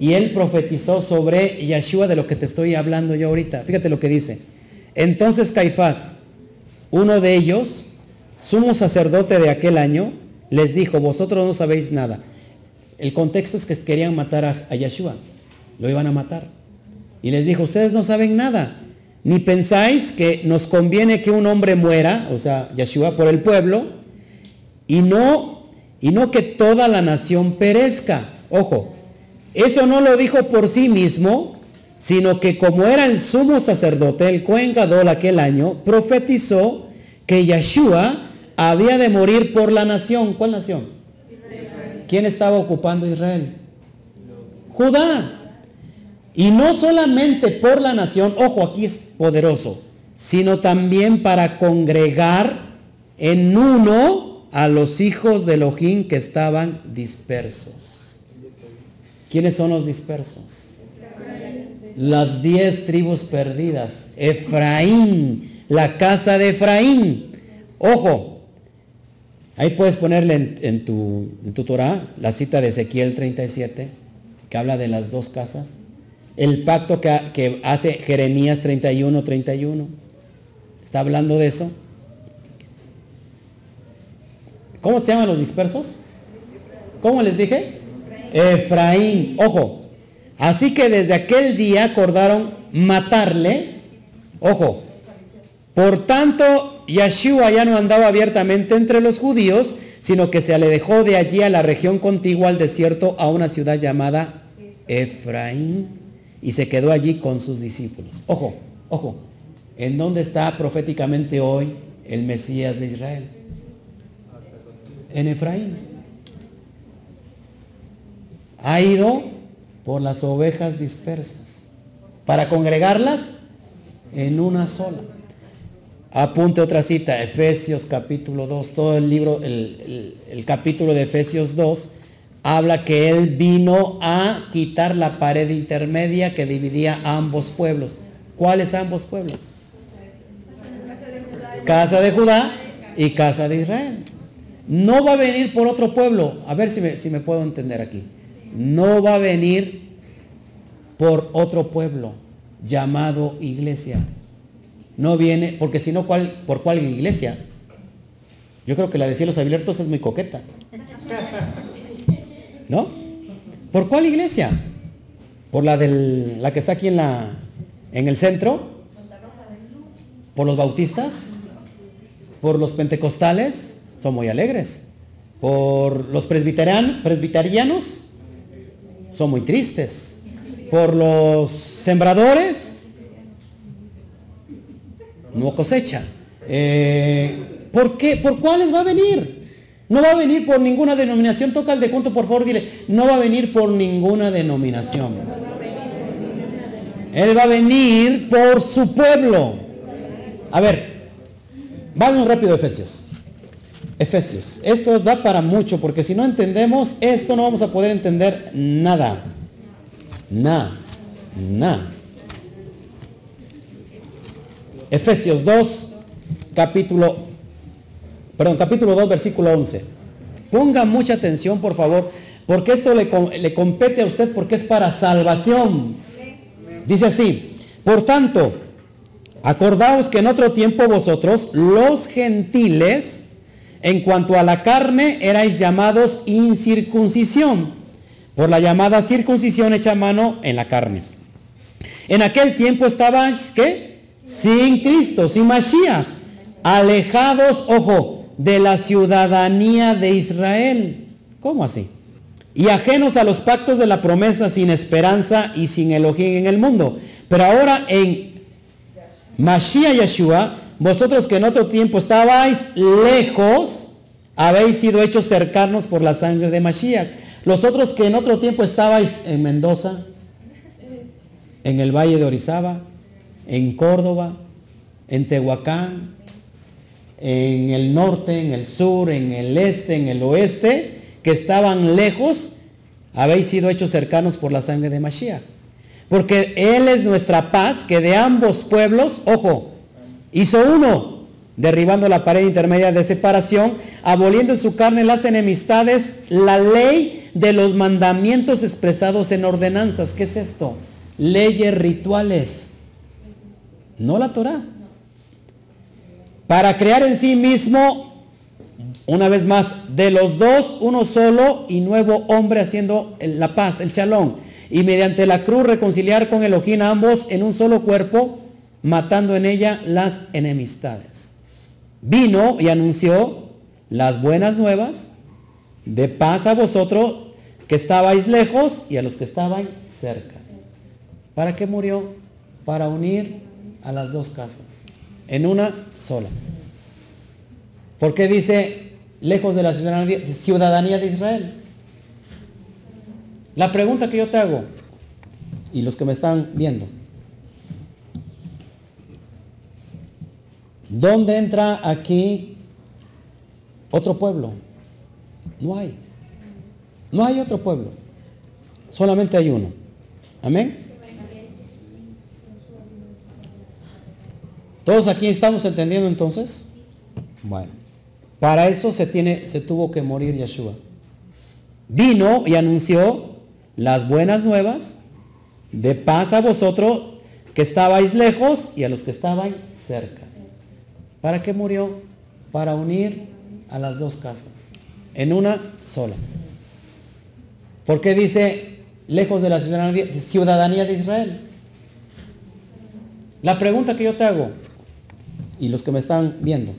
y él profetizó sobre Yeshua, de lo que te estoy hablando yo ahorita. Fíjate lo que dice. Entonces Caifás, uno de ellos, sumo sacerdote de aquel año, les dijo, vosotros no sabéis nada. El contexto es que querían matar a Yeshua. Lo iban a matar. Y les dijo, ustedes no saben nada. Ni pensáis que nos conviene que un hombre muera, o sea, Yeshua, por el pueblo, y no que toda la nación perezca. Ojo, eso no lo dijo por sí mismo, sino que como era el sumo sacerdote, el Cohen Gadol aquel año, profetizó que Yeshua había de morir por la nación. ¿Cuál nación? ¿Quién estaba ocupando Israel? Judá. Y no solamente por la nación, ojo, aquí es poderoso, sino también para congregar en uno a los hijos de Elohim que estaban dispersos. ¿Quiénes son los dispersos? Las 10 tribus perdidas. Efraín, la casa de Efraín. Ojo. Ahí puedes ponerle en tu Torah la cita de Ezequiel 37, que habla de las dos casas. El pacto que hace Jeremías 31:31. Está hablando de eso. ¿Cómo se llaman los dispersos? ¿Cómo les dije? Efraín. Ojo. Así que desde aquel día acordaron matarle. Ojo. Por tanto, Yeshua ya no andaba abiertamente entre los judíos, sino que se alejó de allí a la región contigua al desierto, a una ciudad llamada Efraín, y se quedó allí con sus discípulos. Ojo, ojo, ¿en dónde está proféticamente hoy el Mesías de Israel? En Efraín. Ha ido por las ovejas dispersas, para congregarlas en una sola. Apunte otra cita, Efesios capítulo 2, todo el libro, el capítulo de Efesios 2, habla que Él vino a quitar la pared intermedia que dividía ambos pueblos. ¿Cuáles ambos pueblos? Casa de Judá y casa de Israel. No va a venir por otro pueblo. A ver si me puedo entender aquí. No va a venir por otro pueblo llamado iglesia. No viene, porque si no, ¿por cuál iglesia? Yo creo que la de cielos abiertos es muy coqueta, ¿no? ¿Por cuál iglesia? ¿Por la que está aquí en el centro? ¿Por los bautistas? ¿Por los pentecostales? Son muy alegres. ¿Por los presbiterianos? Son muy tristes. ¿Por los sembradores? No cosecha. ¿Por qué? ¿Por cuáles va a venir? No va a venir por ninguna denominación. Toca el de junto, por favor, dile. No va a venir por ninguna denominación. Él va a venir por su pueblo. A ver, vamos rápido a Efesios. Efesios. Esto da para mucho, porque si no entendemos esto, no vamos a poder entender nada. Nada. Efesios 2, capítulo 2, versículo 11. Ponga mucha atención, por favor, porque esto le compete a usted, porque es para salvación. Dice así: por tanto, acordaos que en otro tiempo vosotros, los gentiles, en cuanto a la carne, erais llamados incircuncisión, por la llamada circuncisión hecha a mano en la carne. En aquel tiempo estabais, ¿qué? Sin Cristo, sin Mashiach, alejados, ojo, de la ciudadanía de Israel. ¿Cómo así? Y ajenos a los pactos de la promesa, sin esperanza y sin Elohim en el mundo. Pero ahora en Mashiach Yeshua, vosotros que en otro tiempo estabais lejos, habéis sido hechos cercanos por la sangre de Mashiach. Los otros que en otro tiempo estabais en Mendoza, en el Valle de Orizaba, en Córdoba, en Tehuacán, en el norte, en el sur, en el este, en el oeste, que estaban lejos, habéis sido hechos cercanos por la sangre de Mashiach. Porque Él es nuestra paz, que de ambos pueblos, ojo, hizo uno, derribando la pared intermedia de separación, aboliendo en su carne las enemistades, la ley de los mandamientos expresados en ordenanzas. ¿Qué es esto? Leyes rituales. No la Torá. Para crear en sí mismo, una vez más, de los dos, uno solo y nuevo hombre, haciendo la paz, el shalom. Y mediante la cruz reconciliar con Elohim ambos en un solo cuerpo, matando en ella las enemistades. Vino y anunció las buenas nuevas de paz a vosotros que estabais lejos y a los que estaban cerca. ¿Para qué murió? Para unir a las dos casas en una sola. Porque dice lejos de la ciudadanía de Israel. La pregunta que yo te hago, y los que me están viendo, ¿dónde entra aquí otro pueblo? No hay otro pueblo, solamente hay uno. Amén. ¿Todos aquí estamos entendiendo entonces? Bueno, para eso se tuvo que morir Yeshua. Vino y anunció las buenas nuevas de paz a vosotros que estabais lejos y a los que estaban cerca. ¿Para qué murió? Para unir a las dos casas en una sola. Porque dice lejos de la ciudadanía de Israel. La pregunta que yo te hago, y los que me están viendo,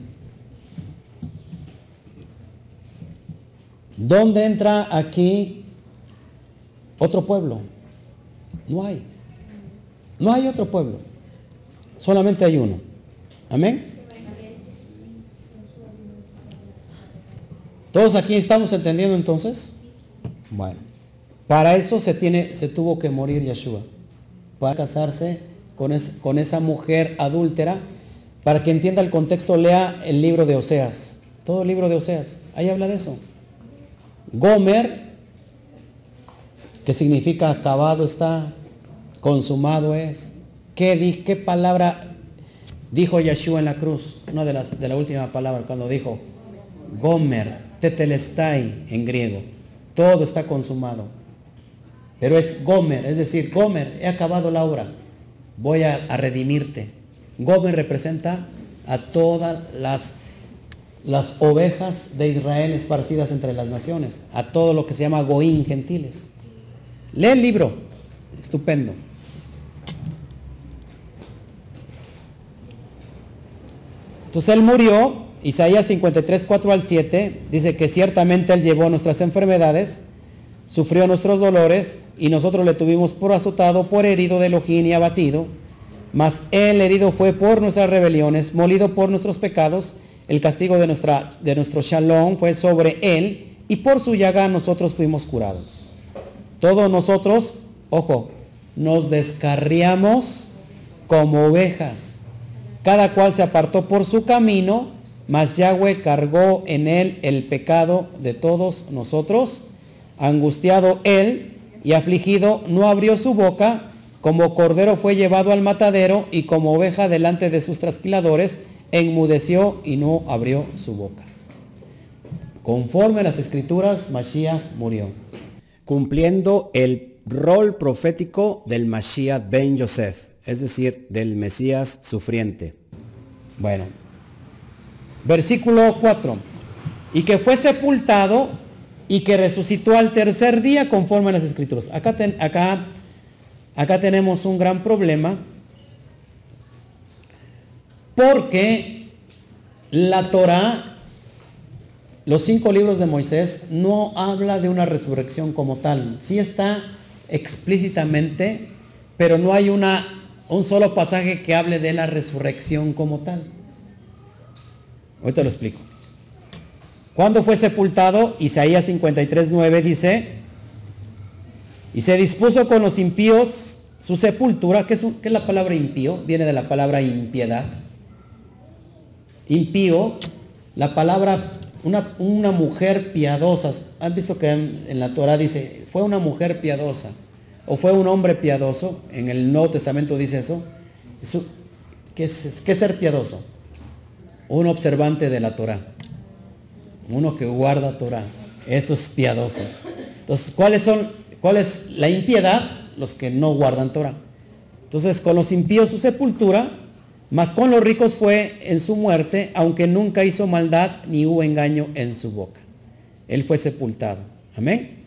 ¿dónde entra aquí otro pueblo? No hay otro pueblo, solamente hay uno. Amén. ¿Todos aquí estamos entendiendo entonces? Bueno, para eso se tuvo que morir Yeshua, para casarse con esa mujer adúltera, Para que entienda el contexto, lea el libro de Oseas. Todo el libro de Oseas. Ahí habla de eso. Gomer, que significa acabado está, consumado es. ¿Qué palabra dijo Yeshua en la cruz? Una de la última palabra, cuando dijo Gomer, tetelestai en griego. Todo está consumado. Pero es Gomer, es decir, Gomer, he acabado la obra. Voy a redimirte. Gomer representa a todas las ovejas de Israel esparcidas entre las naciones, a todo lo que se llama goín, gentiles. Lee el libro, estupendo. Entonces él murió, Isaías 53, 4 al 7, dice que ciertamente él llevó nuestras enfermedades, sufrió nuestros dolores, y nosotros le tuvimos por azotado, por herido de Elohim y abatido. Mas él herido fue por nuestras rebeliones, molido por nuestros pecados. El castigo de nuestro shalom fue sobre él, y por su llaga nosotros fuimos curados. Todos nosotros, ojo, nos descarriamos como ovejas. Cada cual se apartó por su camino, mas Yahweh cargó en él el pecado de todos nosotros. Angustiado él y afligido, no abrió su boca. Como cordero fue llevado al matadero, y como oveja delante de sus trasquiladores, enmudeció y no abrió su boca. Conforme a las escrituras, Mashiach murió, cumpliendo el rol profético del Mashiach ben Yosef, es decir, del Mesías sufriente. Bueno, versículo 4. Y que fue sepultado, y que resucitó al tercer día, conforme a las escrituras. Acá tenemos un gran problema, porque la Torá, los 5 libros de Moisés, no habla de una resurrección como tal. Sí está explícitamente, pero no hay un solo pasaje que hable de la resurrección como tal. Ahorita lo explico. ¿Cuándo fue sepultado? Isaías 53:9 dice... Y se dispuso con los impíos su sepultura. ¿Qué es la palabra impío? Viene de la palabra impiedad. Impío, la palabra, una mujer piadosa. ¿Han visto que en la Torá dice, fue una mujer piadosa? O fue un hombre piadoso. En el Nuevo Testamento dice eso. ¿Qué es ser piadoso? Un observante de la Torá. Uno que guarda Torá. Eso es piadoso. Entonces, ¿Cuál es la impiedad? Los que no guardan Torah. Entonces, con los impíos su sepultura, mas con los ricos fue en su muerte, aunque nunca hizo maldad, ni hubo engaño en su boca. Él fue sepultado. Amén.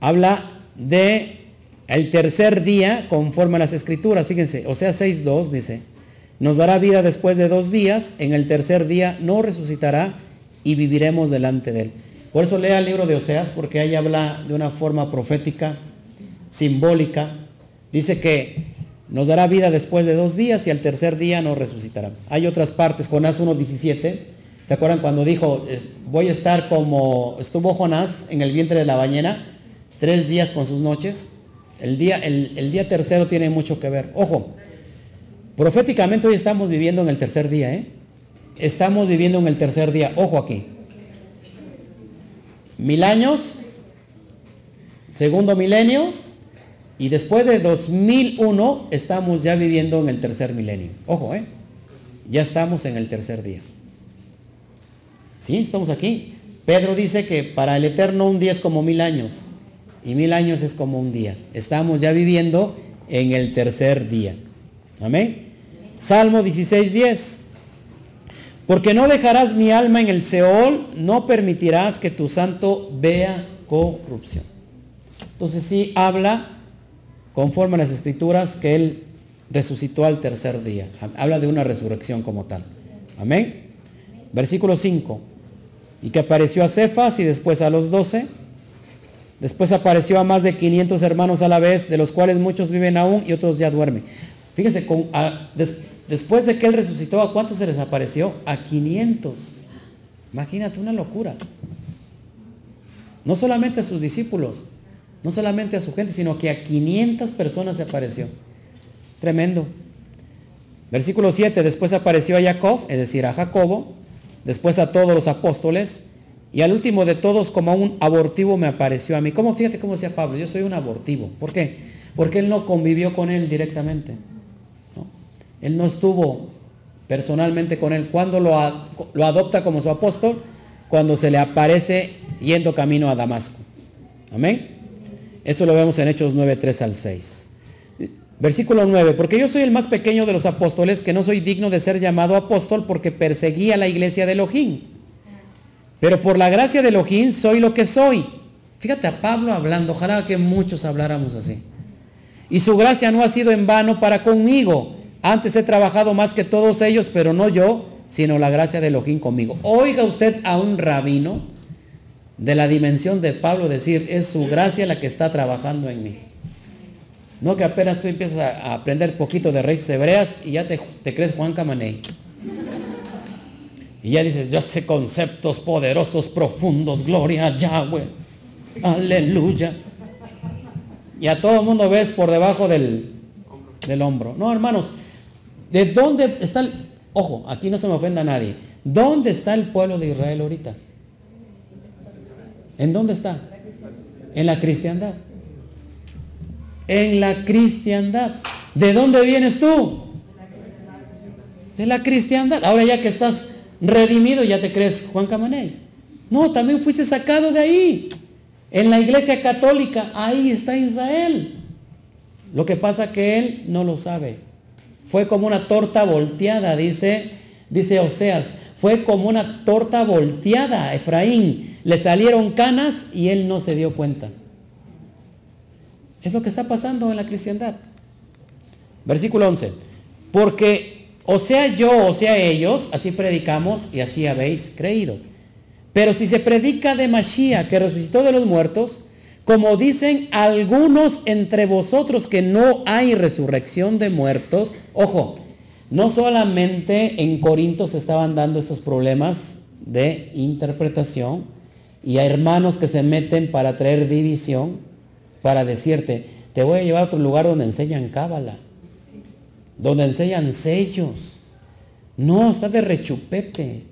Habla de el tercer día, conforme a las escrituras. Fíjense, Oseas 6:2 dice, nos dará vida después de 2 días, en el tercer día no resucitará, y viviremos delante de él. Por eso lea el libro de Oseas, porque ahí habla de una forma profética, simbólica. Dice que nos dará vida después de 2 días, y al tercer día nos resucitará. Hay otras partes, Jonás 1:17. ¿Se acuerdan cuando dijo, voy a estar como estuvo Jonás en el vientre de la ballena, 3 días con sus noches? El día tercero tiene mucho que ver. Ojo, proféticamente hoy estamos viviendo en el tercer día, ¿eh? Estamos viviendo en el tercer día, ojo aquí. 1000 años, segundo milenio, y después de 2001 estamos ya viviendo en el tercer milenio. Ojo, ya estamos en el tercer día. Sí, estamos aquí. Pedro dice que para el Eterno un día es como 1000 años, y 1000 años es como un día. Estamos ya viviendo en el tercer día. Amén. Salmo 16:10. Porque no dejarás mi alma en el Seol, no permitirás que tu santo vea corrupción. Entonces sí habla, conforme a las escrituras, que él resucitó al tercer día. Habla de una resurrección como tal. Amén. Versículo 5. Y que apareció a Cefas, y después a los 12. Después apareció a más de 500 hermanos a la vez, de los cuales muchos viven aún y otros ya duermen. Fíjense, después de que él resucitó, ¿a cuántos se les apareció? A 500. Imagínate, una locura. No solamente a sus discípulos, no solamente a su gente, sino que a 500 personas se apareció. Tremendo. Versículo 7, después apareció a Jacob, es decir, a Jacobo, después a todos los apóstoles, y al último de todos como un abortivo me apareció a mí. ¿Cómo? Fíjate cómo decía Pablo, yo soy un abortivo. ¿Por qué? Porque él no convivió con él directamente, ¿no? Él no estuvo personalmente con él. ¿Cuándo lo adopta como su apóstol? Cuando se le aparece yendo camino a Damasco. Amén. Eso lo vemos en Hechos 9, 3 al 6. Versículo 9, porque yo soy el más pequeño de los apóstoles, que no soy digno de ser llamado apóstol porque perseguí a la iglesia de Elohim. Pero por la gracia de Elohim soy lo que soy. Fíjate a Pablo hablando, ojalá que muchos habláramos así. Y su gracia no ha sido en vano para conmigo. Antes he trabajado más que todos ellos, pero no yo, sino la gracia de Elohim conmigo. Oiga usted a un rabino de la dimensión de Pablo decir, es su gracia la que está trabajando en mí. No que apenas tú empiezas a aprender poquito de raíces hebreas y ya te crees Juan Camaney. Y ya dices, yo sé conceptos poderosos, profundos, gloria a Yahweh, aleluya. Y a todo el mundo ves por debajo del hombro. No, hermanos, ¿de dónde está el... Ojo, aquí no se me ofenda a nadie. ¿Dónde está el pueblo de Israel ahorita? ¿En dónde está? En la cristiandad. En la cristiandad. ¿De dónde vienes tú? De la cristiandad. Ahora ya que estás redimido, ya te crees Juan Camaney. No, también fuiste sacado de ahí. En la iglesia católica, ahí está Israel. Lo que pasa que él no lo sabe. Fue como una torta volteada, dice Oseas. Fue como una torta volteada, Efraín. Le salieron canas y él no se dio cuenta. Es lo que está pasando en la cristiandad. Versículo 11. Porque o sea yo o sea ellos, así predicamos y así habéis creído. Pero si se predica de Mashiach, que resucitó de los muertos, como dicen algunos entre vosotros que no hay resurrección de muertos. Ojo, no solamente en Corinto se estaban dando estos problemas de interpretación y hay hermanos que se meten para traer división, para decirte, te voy a llevar a otro lugar donde enseñan cábala, donde enseñan sellos. No, está de rechupete.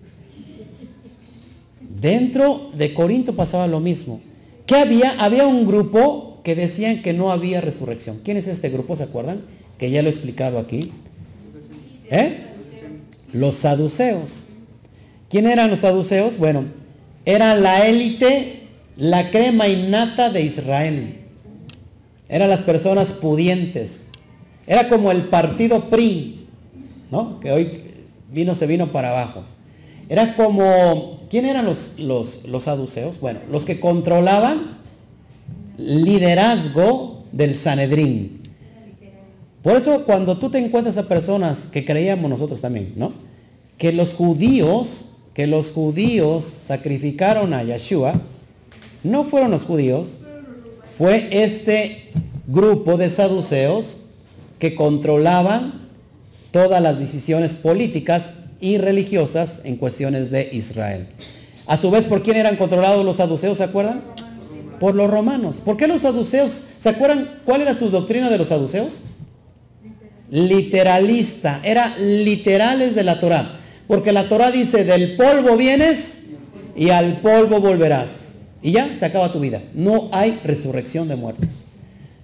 Dentro de Corinto pasaba lo mismo. ¿Qué había? Había un grupo que decían que no había resurrección. ¿Quién es este grupo? ¿Se acuerdan? Que ya lo he explicado aquí. Los saduceos. ¿Quién eran los saduceos? Bueno, era la élite, la crema innata de Israel. Eran las personas pudientes. Era como el partido PRI, ¿no? Que hoy se vino para abajo. Era como... ¿Quién eran los saduceos? Bueno, los que controlaban liderazgo del Sanedrín. Por eso cuando tú te encuentras a personas que creíamos nosotros también, ¿no? Que los judíos sacrificaron a Yeshua, no fueron los judíos, fue este grupo de saduceos que controlaban todas las decisiones políticas y religiosas en cuestiones de Israel. A su vez, ¿por quién eran controlados los saduceos? ¿Se acuerdan? Por los romanos. ¿Por qué los saduceos? ¿Se acuerdan cuál era su doctrina de los saduceos? Literalista. Era literales de la Torá. Porque la Torá dice, del polvo vienes y al polvo volverás. Y ya, se acaba tu vida. No hay resurrección de muertos.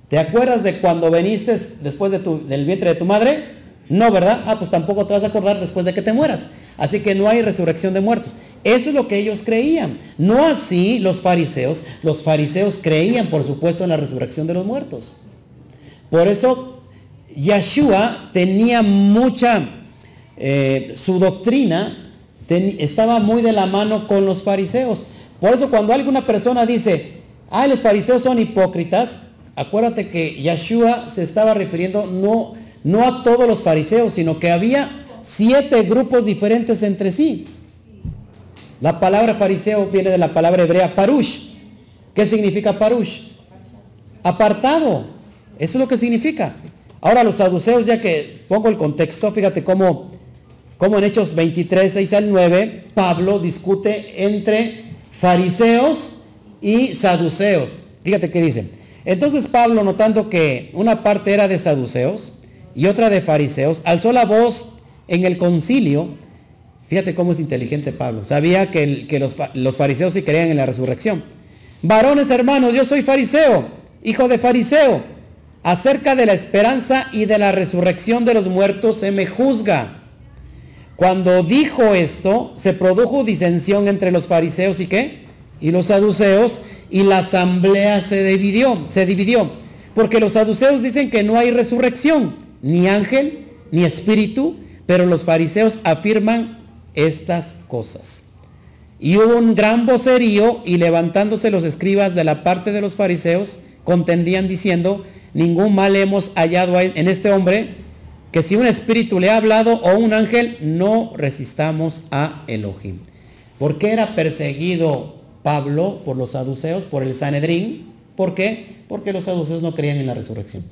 ¿Te acuerdas de cuando viniste después del vientre de tu madre? No, ¿verdad? Ah, pues tampoco te vas a acordar después de que te mueras. Así que no hay resurrección de muertos. Eso es lo que ellos creían. No así los fariseos. Los fariseos creían, por supuesto, en la resurrección de los muertos. Por eso, Yeshua tenía mucha... su doctrina estaba muy de la mano con los fariseos. Por eso cuando alguna persona dice, ay, los fariseos son hipócritas, acuérdate que Yeshua se estaba refiriendo no a todos los fariseos, sino que había 7 grupos diferentes entre sí. La palabra fariseo viene de la palabra hebrea parush. ¿Qué significa parush? Apartado. Eso es lo que significa. Ahora los saduceos, ya que pongo el contexto, fíjate cómo en Hechos 23, 6 al 9, Pablo discute entre... fariseos y saduceos. Fíjate qué dicen. Entonces Pablo, notando que una parte era de saduceos y otra de fariseos, alzó la voz en el concilio. Fíjate cómo es inteligente Pablo. Sabía que los fariseos sí creían en la resurrección. Varones hermanos, yo soy fariseo, hijo de fariseo. Acerca de la esperanza y de la resurrección de los muertos se me juzga. Cuando dijo esto, se produjo disensión entre los fariseos y ¿qué? Y los saduceos, y la asamblea se dividió. Porque los saduceos dicen que no hay resurrección, ni ángel, ni espíritu, pero los fariseos afirman estas cosas. Y hubo un gran vocerío, y levantándose los escribas de la parte de los fariseos, contendían diciendo: ningún mal hemos hallado en este hombre, que si un espíritu le ha hablado o un ángel, no resistamos a Elohim. ¿Por qué era perseguido Pablo por los saduceos, por el Sanedrín? ¿Por qué? Porque los saduceos no creían en la resurrección.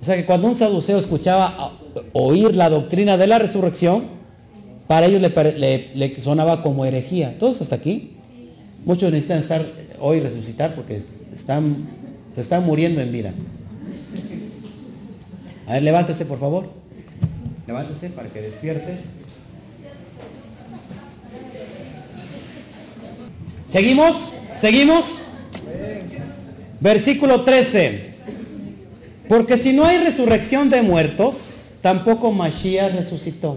O sea que cuando un saduceo escuchaba oír la doctrina de la resurrección, para ellos le sonaba como herejía. ¿Todos hasta aquí? Muchos necesitan estar hoy resucitar porque se están muriendo en vida. A ver, levántese por favor. Levántese para que despierte. ¿Seguimos? Versículo 13. Porque si no hay resurrección de muertos, tampoco Mashiach resucitó.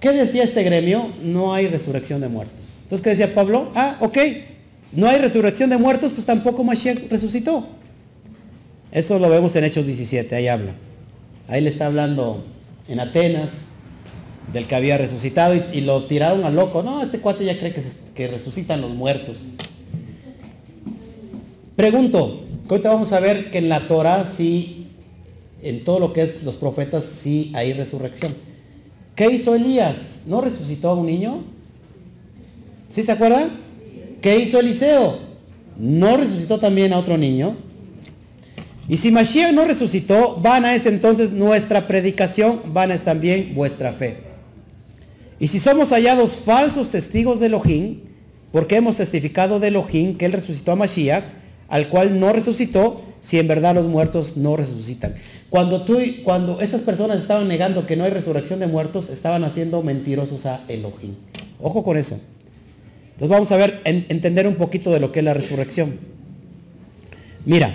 ¿Qué decía este gremio? No hay resurrección de muertos. Entonces, ¿qué decía Pablo? Ah, ok. No hay resurrección de muertos, pues tampoco Mashiach resucitó. Eso lo vemos en Hechos 17, ahí habla. Ahí le está hablando en Atenas del que había resucitado y lo tiraron al loco. No, este cuate ya cree que resucitan los muertos. Pregunto, que ahorita vamos a ver que en la Torah sí, en todo lo que es los profetas sí hay resurrección. ¿Qué hizo Elías? ¿No resucitó a un niño? ¿Sí se acuerdan? ¿Qué hizo Eliseo? ¿No resucitó también a otro niño? Y si Mashiach no resucitó, vana es entonces nuestra predicación, vana es también vuestra fe. Y si somos hallados falsos testigos de Elohim, porque hemos testificado de Elohim que él resucitó a Mashiach, al cual no resucitó, si en verdad los muertos no resucitan. Cuando esas personas estaban negando que no hay resurrección de muertos, estaban haciendo mentirosos a Elohim. Ojo con eso. Entonces vamos a ver, entender un poquito de lo que es la resurrección. Mira,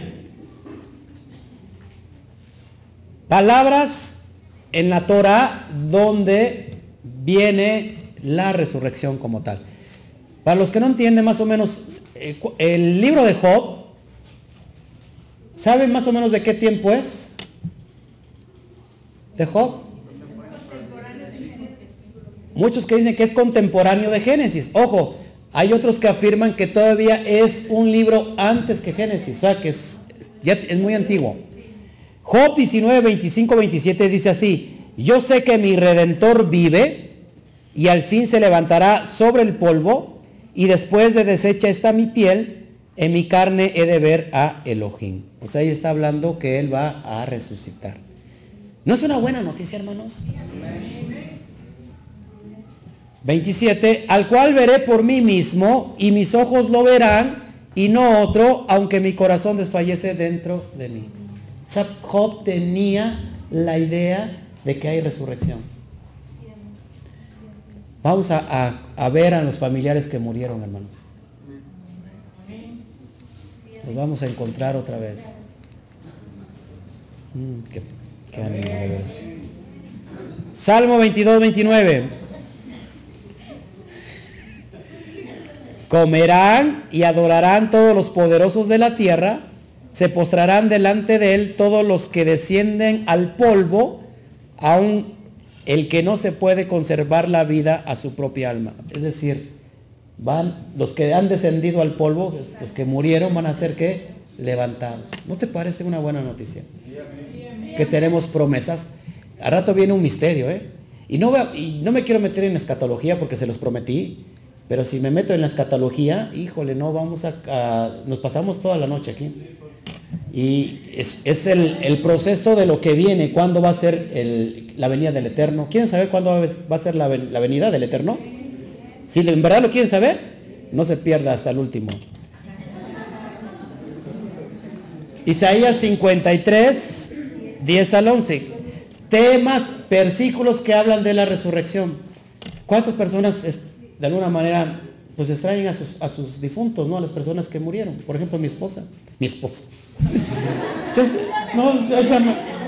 palabras en la Torah donde viene la resurrección como tal. Para los que no entienden más o menos, el libro de Job, ¿saben más o menos de qué tiempo es? ¿De Job? Muchos que dicen que es contemporáneo de Génesis. Ojo, hay otros que afirman que todavía es un libro antes que Génesis. O sea, que ya es muy antiguo. Job 19, 25, 27 dice así: yo sé que mi Redentor vive y al fin se levantará sobre el polvo, y después de deshecha está mi piel, en mi carne he de ver a Elohim. O sea, ahí está hablando que él va a resucitar. ¿No es una buena noticia, hermanos? 27, al cual veré por mí mismo, y mis ojos lo verán, y no otro, aunque mi corazón desfallece dentro de mí. O sea, Job tenía la idea de que hay resurrección. Vamos a ver a los familiares que murieron, hermanos. Los vamos a encontrar otra vez. Qué ánimo de veras. Salmo 22, 29. Comerán y adorarán todos los poderosos de la tierra, se postrarán delante de él todos los que descienden al polvo, aún el que no se puede conservar la vida a su propia alma. Es decir, los que han descendido al polvo, los que murieron, van a ser ¿qué? Levantados. ¿No te parece una buena noticia? Que tenemos promesas. Al rato viene un misterio, ¿eh? Y no me quiero meter en escatología porque se los prometí, pero si me meto en la escatología, híjole, no vamos nos pasamos toda la noche aquí. Y es el proceso de lo que viene, cuándo va a ser la venida del Eterno. ¿Quieren saber cuándo va a ser la venida del Eterno? Si en verdad lo quieren saber, no se pierda hasta el último. Isaías 53, 10 al 11. Temas, versículos que hablan de la resurrección. ¿Cuántas personas de alguna manera pues extrañan a sus difuntos, ¿no? A las personas que murieron. Por ejemplo, mi esposa. Mi esposa. No, o sea, no.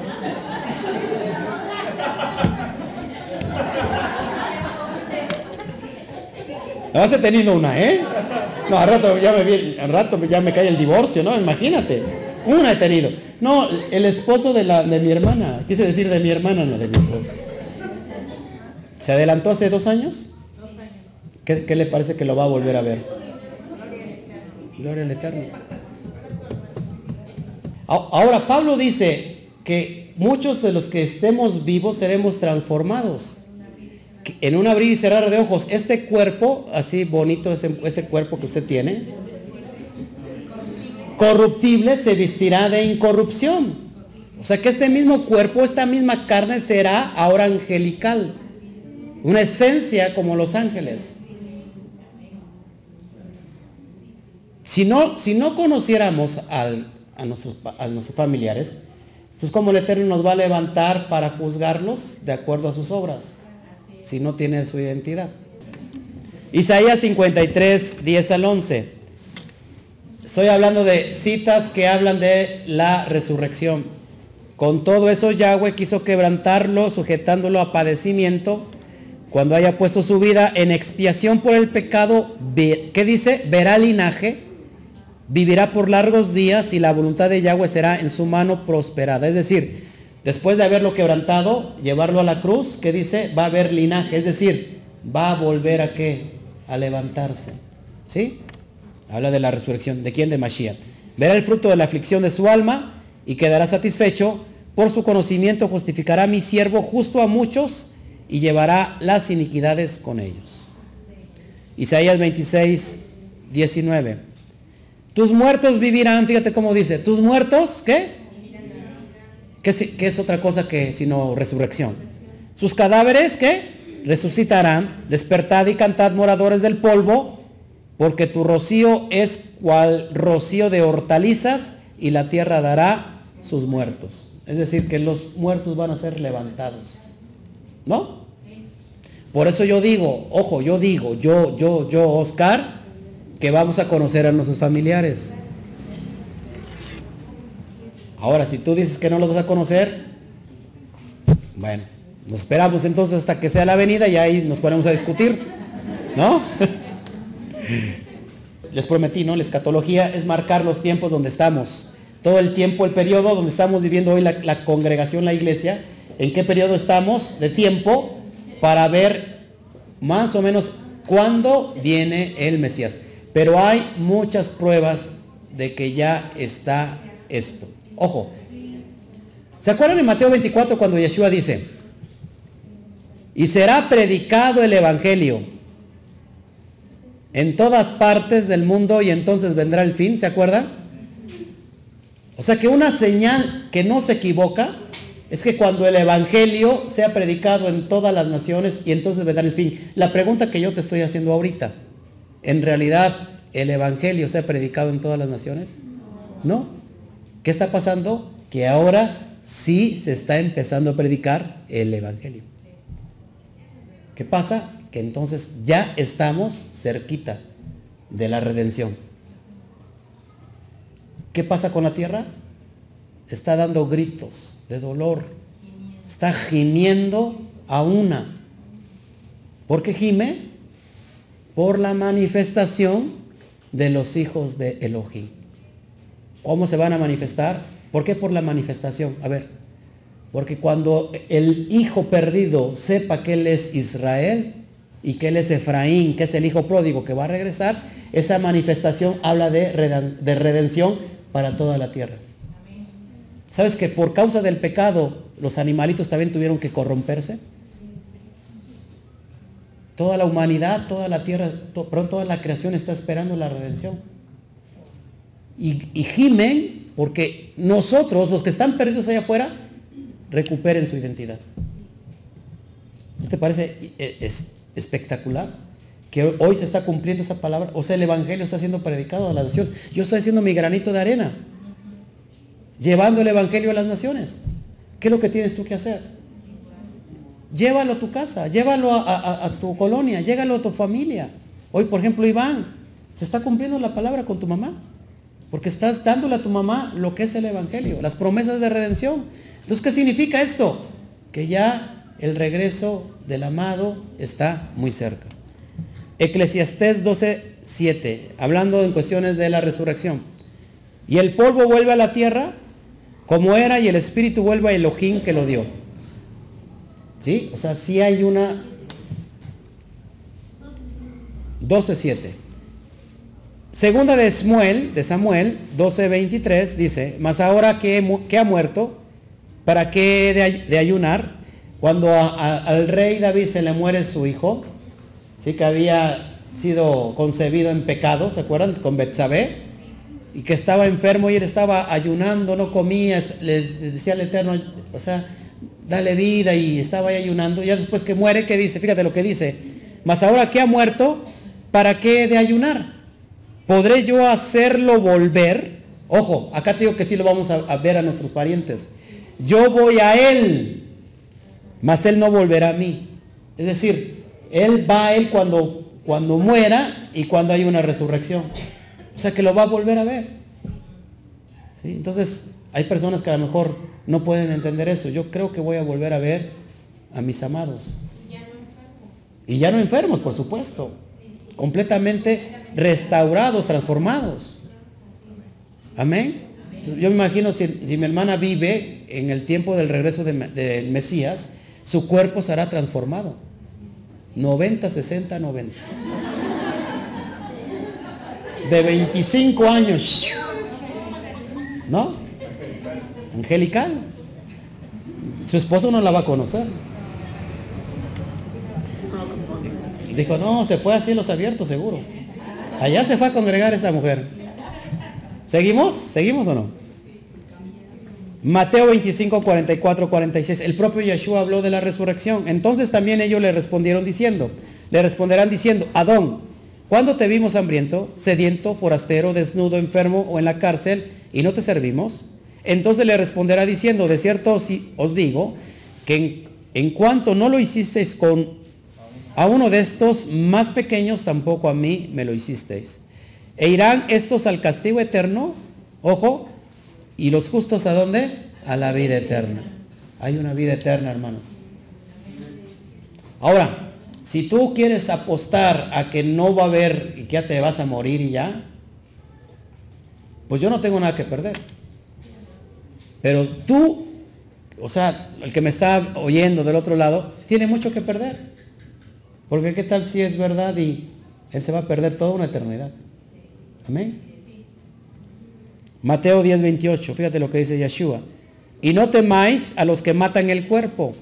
Has tenido una, ¿eh? No, al rato ya me cae el divorcio, ¿no? Imagínate. Una he tenido. No, el esposo de mi hermana. Quise decir de mi hermana, no de mi esposa. ¿Se adelantó hace 2 años? 2 años. ¿Qué le parece que lo va a volver a ver? Gloria al Eterno. Ahora, Pablo dice que muchos de los que estemos vivos seremos transformados. En un abrir y cerrar de ojos, este cuerpo, así bonito, ese cuerpo que usted tiene, corruptible se vestirá de incorrupción. O sea que este mismo cuerpo, esta misma carne será ahora angelical. Una esencia como los ángeles. Si no conociéramos a nuestros familiares, entonces como el Eterno nos va a levantar para juzgarlos de acuerdo a sus obras. Si no tienen su identidad. Isaías 53, 10 al 11. Estoy hablando de citas que hablan de la resurrección. Con todo eso Yahweh quiso quebrantarlo, sujetándolo a padecimiento, cuando haya puesto su vida en expiación por el pecado. ¿Qué dice? Verá linaje, vivirá por largos días y la voluntad de Yahweh será en su mano prosperada. Es decir, después de haberlo quebrantado, llevarlo a la cruz, ¿qué dice? Va a haber linaje, es decir, va a volver a ¿qué? A levantarse. ¿Sí? Habla de la resurrección. ¿De quién? De Mashiach. Verá el fruto de la aflicción de su alma y quedará satisfecho. Por su conocimiento justificará mi siervo justo a muchos y llevará las iniquidades con ellos. Isaías 26, 19. Tus muertos vivirán, fíjate cómo dice, tus muertos, ¿qué? ¿Qué es otra cosa que sino resurrección? Sus cadáveres, ¿qué? Resucitarán. Despertad y cantad, moradores del polvo, porque tu rocío es cual rocío de hortalizas y la tierra dará sus muertos. Es decir, que los muertos van a ser levantados. ¿No? Por eso yo digo, ojo, yo digo, Oscar, que vamos a conocer a nuestros familiares. Ahora, si tú dices que no los vas a conocer, bueno, nos esperamos entonces hasta que sea la venida y ahí nos ponemos a discutir, ¿no? Les prometí, ¿no? La escatología es marcar los tiempos donde estamos. Todo el tiempo, el periodo donde estamos viviendo hoy la congregación, la iglesia, en qué periodo estamos de tiempo para ver más o menos cuándo viene el Mesías. Pero hay muchas pruebas de que ya está esto. Ojo, ¿se acuerdan en Mateo 24 cuando Yeshua dice: y será predicado el evangelio en todas partes del mundo y entonces vendrá el fin? ¿Se acuerdan? O sea que una señal que no se equivoca es que cuando el evangelio sea predicado en todas las naciones y entonces vendrá el fin. La pregunta que yo te estoy haciendo ahorita, ¿en realidad el evangelio sea predicado en todas las naciones? ¿No? ¿Qué está pasando? Que ahora sí se está empezando a predicar el evangelio. ¿Qué pasa? Que entonces ya estamos cerquita de la redención. ¿Qué pasa con la tierra? Está dando gritos de dolor. Está gimiendo a una. ¿Por qué gime? Por la manifestación de los hijos de Elohim. ¿Cómo se van a manifestar? ¿Por qué? Por la manifestación. A ver, porque cuando el hijo perdido sepa que él es Israel y que él es Efraín, que es el hijo pródigo que va a regresar, esa manifestación habla de redención para toda la tierra. ¿Sabes que por causa del pecado los animalitos también tuvieron que corromperse? Toda la humanidad, toda la tierra, toda la creación está esperando la redención. Y gimen porque nosotros, los que están perdidos allá afuera, recuperen su identidad. ¿No te parece espectacular? Que hoy se está cumpliendo esa palabra. O sea, el evangelio está siendo predicado a las naciones. Yo estoy haciendo mi granito de arena, llevando el evangelio a las naciones. ¿Qué es lo que tienes tú que hacer? Llévalo a tu casa, llévalo a tu colonia, llévalo a tu familia. Hoy, por ejemplo, Iván, se está cumpliendo la palabra con tu mamá, porque estás dándole a tu mamá lo que es el Evangelio, las promesas de redención. Entonces, ¿qué significa esto? Que ya el regreso del amado está muy cerca. Eclesiastés 12:7, hablando en cuestiones de la resurrección. Y el polvo vuelve a la tierra como era, y el espíritu vuelve a Elohim que lo dio. ¿Sí? O sea, sí hay una... 12:7. Segunda de Samuel, 12:23, dice: mas ahora que ha muerto, ¿para qué de ayunar? Cuando al rey David se le muere su hijo, sí, que había sido concebido en pecado, ¿se acuerdan? Con Betsabé, y que estaba enfermo y él estaba ayunando, no comía, le decía al Eterno, o sea, dale vida, y estaba ahí ayunando. Ya después que muere, ¿qué dice? Fíjate lo que dice: mas ahora que ha muerto, ¿para qué de ayunar? ¿Podré yo hacerlo volver? Ojo, acá te digo que sí lo vamos a ver a nuestros parientes. Yo voy a él, mas él no volverá a mí. Es decir, él va a él cuando muera y cuando hay una resurrección. O sea, que lo va a volver a ver. ¿Sí? Entonces, hay personas que a lo mejor no pueden entender eso. Yo creo que voy a volver a ver a mis amados. Y ya no enfermos. Y ya no enfermos, por supuesto. Completamente restaurados, transformados. Amén. Yo me imagino, si mi hermana vive en el tiempo del regreso del Mesías, su cuerpo será transformado. 90, 60, 90. De 25 años. ¿No? Angelical. Su esposo no la va a conocer. Dijo, no, se fue a cielos abiertos seguro. Allá se fue a congregar esta mujer. ¿Seguimos? ¿Seguimos o no? Mateo 25:44-46. El propio Yeshua habló de la resurrección. Entonces también ellos le responderán diciendo, Adón, ¿cuándo te vimos hambriento, sediento, forastero, desnudo, enfermo o en la cárcel y no te servimos? Entonces le responderá diciendo, de cierto os digo que en cuanto no lo hicisteis con a uno de estos más pequeños, tampoco a mí me lo hicisteis. E irán estos al castigo eterno, ojo, y los justos ¿a dónde? A la vida eterna. Hay una vida eterna, hermanos. Ahora, si tú quieres apostar a que no va a haber y que ya te vas a morir y ya, pues yo no tengo nada que perder. Pero tú, o sea, el que me está oyendo del otro lado, tiene mucho que perder. Porque qué tal si es verdad y él se va a perder toda una eternidad. Amén. Mateo 10:28, fíjate lo que dice Yeshua. Y no temáis a los que matan el cuerpo,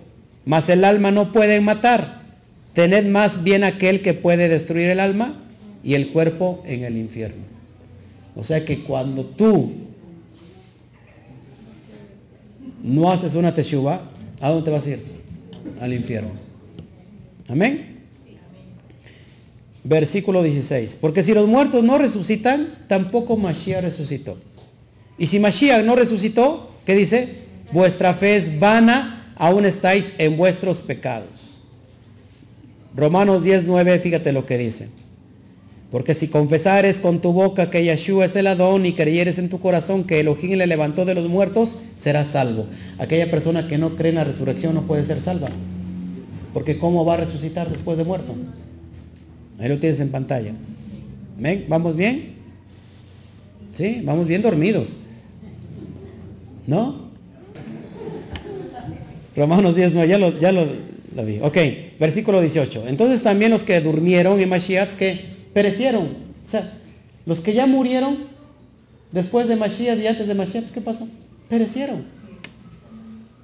mas el alma no pueden matar. Tened más bien aquel que puede destruir el alma y el cuerpo en el infierno. O sea que cuando tú no haces una teshuva, ¿a dónde te vas a ir? Al infierno. Amén. Versículo 16. Porque si los muertos no resucitan, tampoco Mashiach resucitó. Y si Mashiach no resucitó, ¿qué dice? Vuestra fe es vana, aún estáis en vuestros pecados. Romanos 10:9, fíjate lo que dice. Porque si confesares con tu boca que Yeshua es el Adón y creyeres en tu corazón que Elohim le levantó de los muertos, serás salvo. Aquella persona que no cree en la resurrección no puede ser salva. Porque ¿cómo va a resucitar después de muerto? Ahí lo tienes en pantalla. ¿Ven? ¿Vamos bien? ¿Sí? Vamos bien dormidos, ¿no? Romanos 10, no, ya lo vi. Ok, versículo 18. Entonces también los que durmieron en Mashiach, que perecieron. O sea, los que ya murieron después de Mashiach y antes de Mashiach, ¿qué pasó? Perecieron.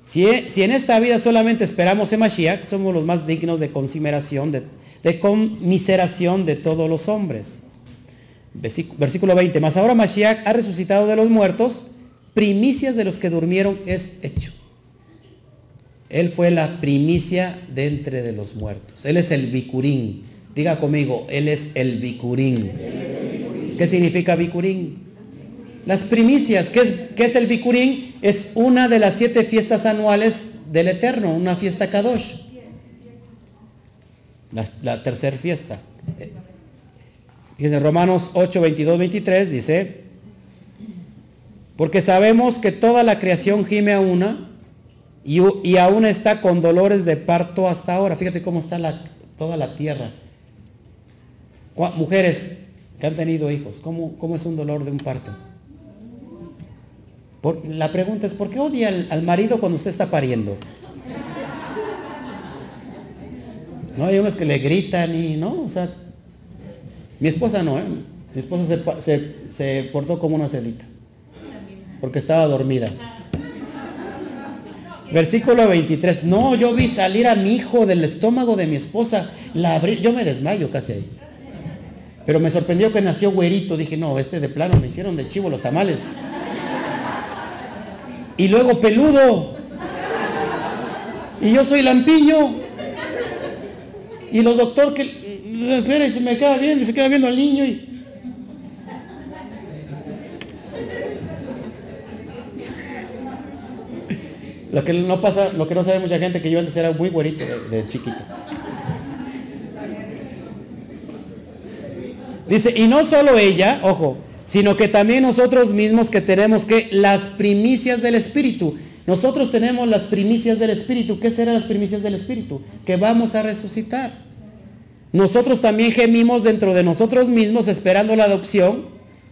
Si en esta vida solamente esperamos en Mashiach, somos los más dignos de consideración, de conmiseración de todos los hombres. Versículo 20. Mas ahora Mashiach ha resucitado de los muertos, primicias de los que durmieron es hecho. Él fue la primicia de entre de los muertos. Él es el Bikurim. Diga conmigo, él es el Bikurim. ¿Qué significa Bikurim? Las primicias. ¿Qué es el Bikurim? es una de las 7 fiestas anuales del Eterno, una fiesta Kadosh. La tercera fiesta. Dice Romanos 8, 22, 23, dice, porque sabemos que toda la creación gime a una y aún está con dolores de parto hasta ahora. Fíjate cómo está toda la tierra. Mujeres que han tenido hijos, ¿cómo es un dolor de un parto? La pregunta es, ¿por qué odia al marido cuando usted está pariendo? No, hay unos que le gritan y no, o sea, mi esposa no, ¿eh? Mi esposa se portó como una celita, porque estaba dormida. Versículo 23, no, yo vi salir a mi hijo del estómago de mi esposa, la abrí, yo me desmayo casi ahí. Pero me sorprendió que nació güerito, dije, no, este de plano me hicieron de chivo los tamales. Y luego peludo. Y yo soy lampiño. Y los doctores que espera y se me queda viendo, y se queda viendo al niño. Y... lo que no sabe mucha gente, que yo antes era muy güerito de chiquito. Dice, y no solo ella, ojo, sino que también nosotros mismos, que tenemos que las primicias del Espíritu. Nosotros tenemos las primicias del Espíritu. ¿Qué serán las primicias del Espíritu? Que vamos a resucitar. Nosotros también gemimos dentro de nosotros mismos, esperando la adopción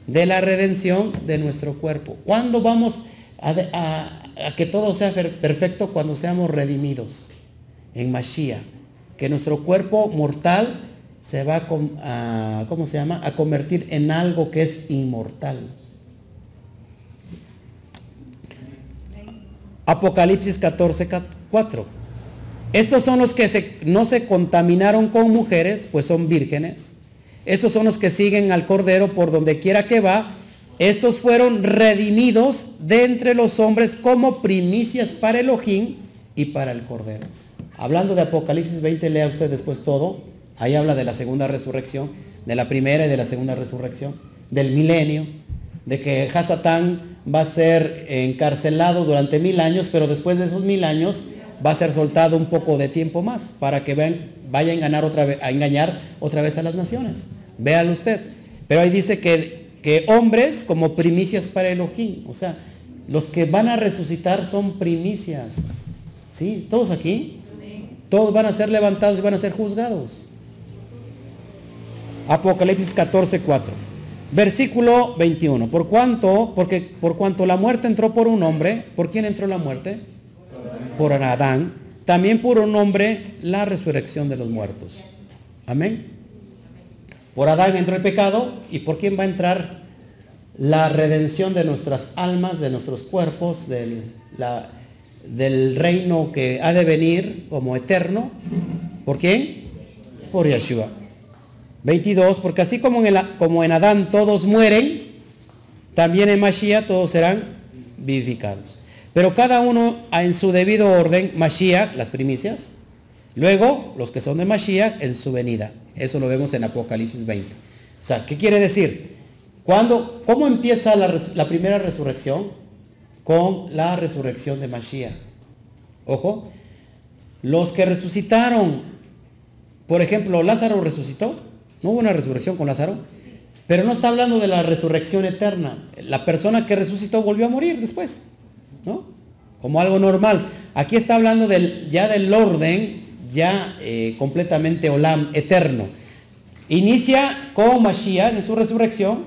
de la redención de nuestro cuerpo. ¿Cuándo vamos a que todo sea perfecto? Cuando seamos redimidos en Mashiach. Que nuestro cuerpo mortal se va a convertir en algo que es inmortal. Apocalipsis 14, 4. Estos son los que no se contaminaron con mujeres, pues son vírgenes. Estos son los que siguen al Cordero por donde quiera que va. Estos fueron redimidos de entre los hombres como primicias para Elohim y para el Cordero. Hablando de Apocalipsis 20, lea usted después todo. Ahí habla de la segunda resurrección, de la primera y de la segunda resurrección, del milenio, de que Hasatán va a ser encarcelado durante 1000 años, pero después de esos 1000 años va a ser soltado un poco de tiempo más para que vaya a engañar otra vez a las naciones. Véalo usted. Pero ahí dice que hombres como primicias para Elohim, o sea, los que van a resucitar son primicias. ¿Sí? ¿Todos aquí? Todos van a ser levantados y van a ser juzgados. Apocalipsis 14, 4. Versículo 21. Por cuanto la muerte entró por un hombre, ¿por quién entró la muerte? Por Adán. También por un hombre la resurrección de los muertos. Amén. Por Adán entró el pecado, y ¿por quién va a entrar la redención de nuestras almas, de nuestros cuerpos, del reino que ha de venir como eterno? ¿Por quién? Por Yeshua. 22, porque así como en Adán todos mueren, también en Mashiach todos serán vivificados. Pero cada uno en su debido orden: Mashiach, las primicias, luego los que son de Mashiach en su venida. Eso lo vemos en Apocalipsis 20. O sea, ¿qué quiere decir? ¿Cómo empieza la primera resurrección? Con la resurrección de Mashiach. Ojo, los que resucitaron, por ejemplo, Lázaro resucitó. No hubo una resurrección con Lázaro, pero no está hablando de la resurrección eterna. La persona que resucitó volvió a morir después, ¿no? Como algo normal. Aquí está hablando del orden, ya completamente Olam, eterno. Inicia con Mashiach en su resurrección,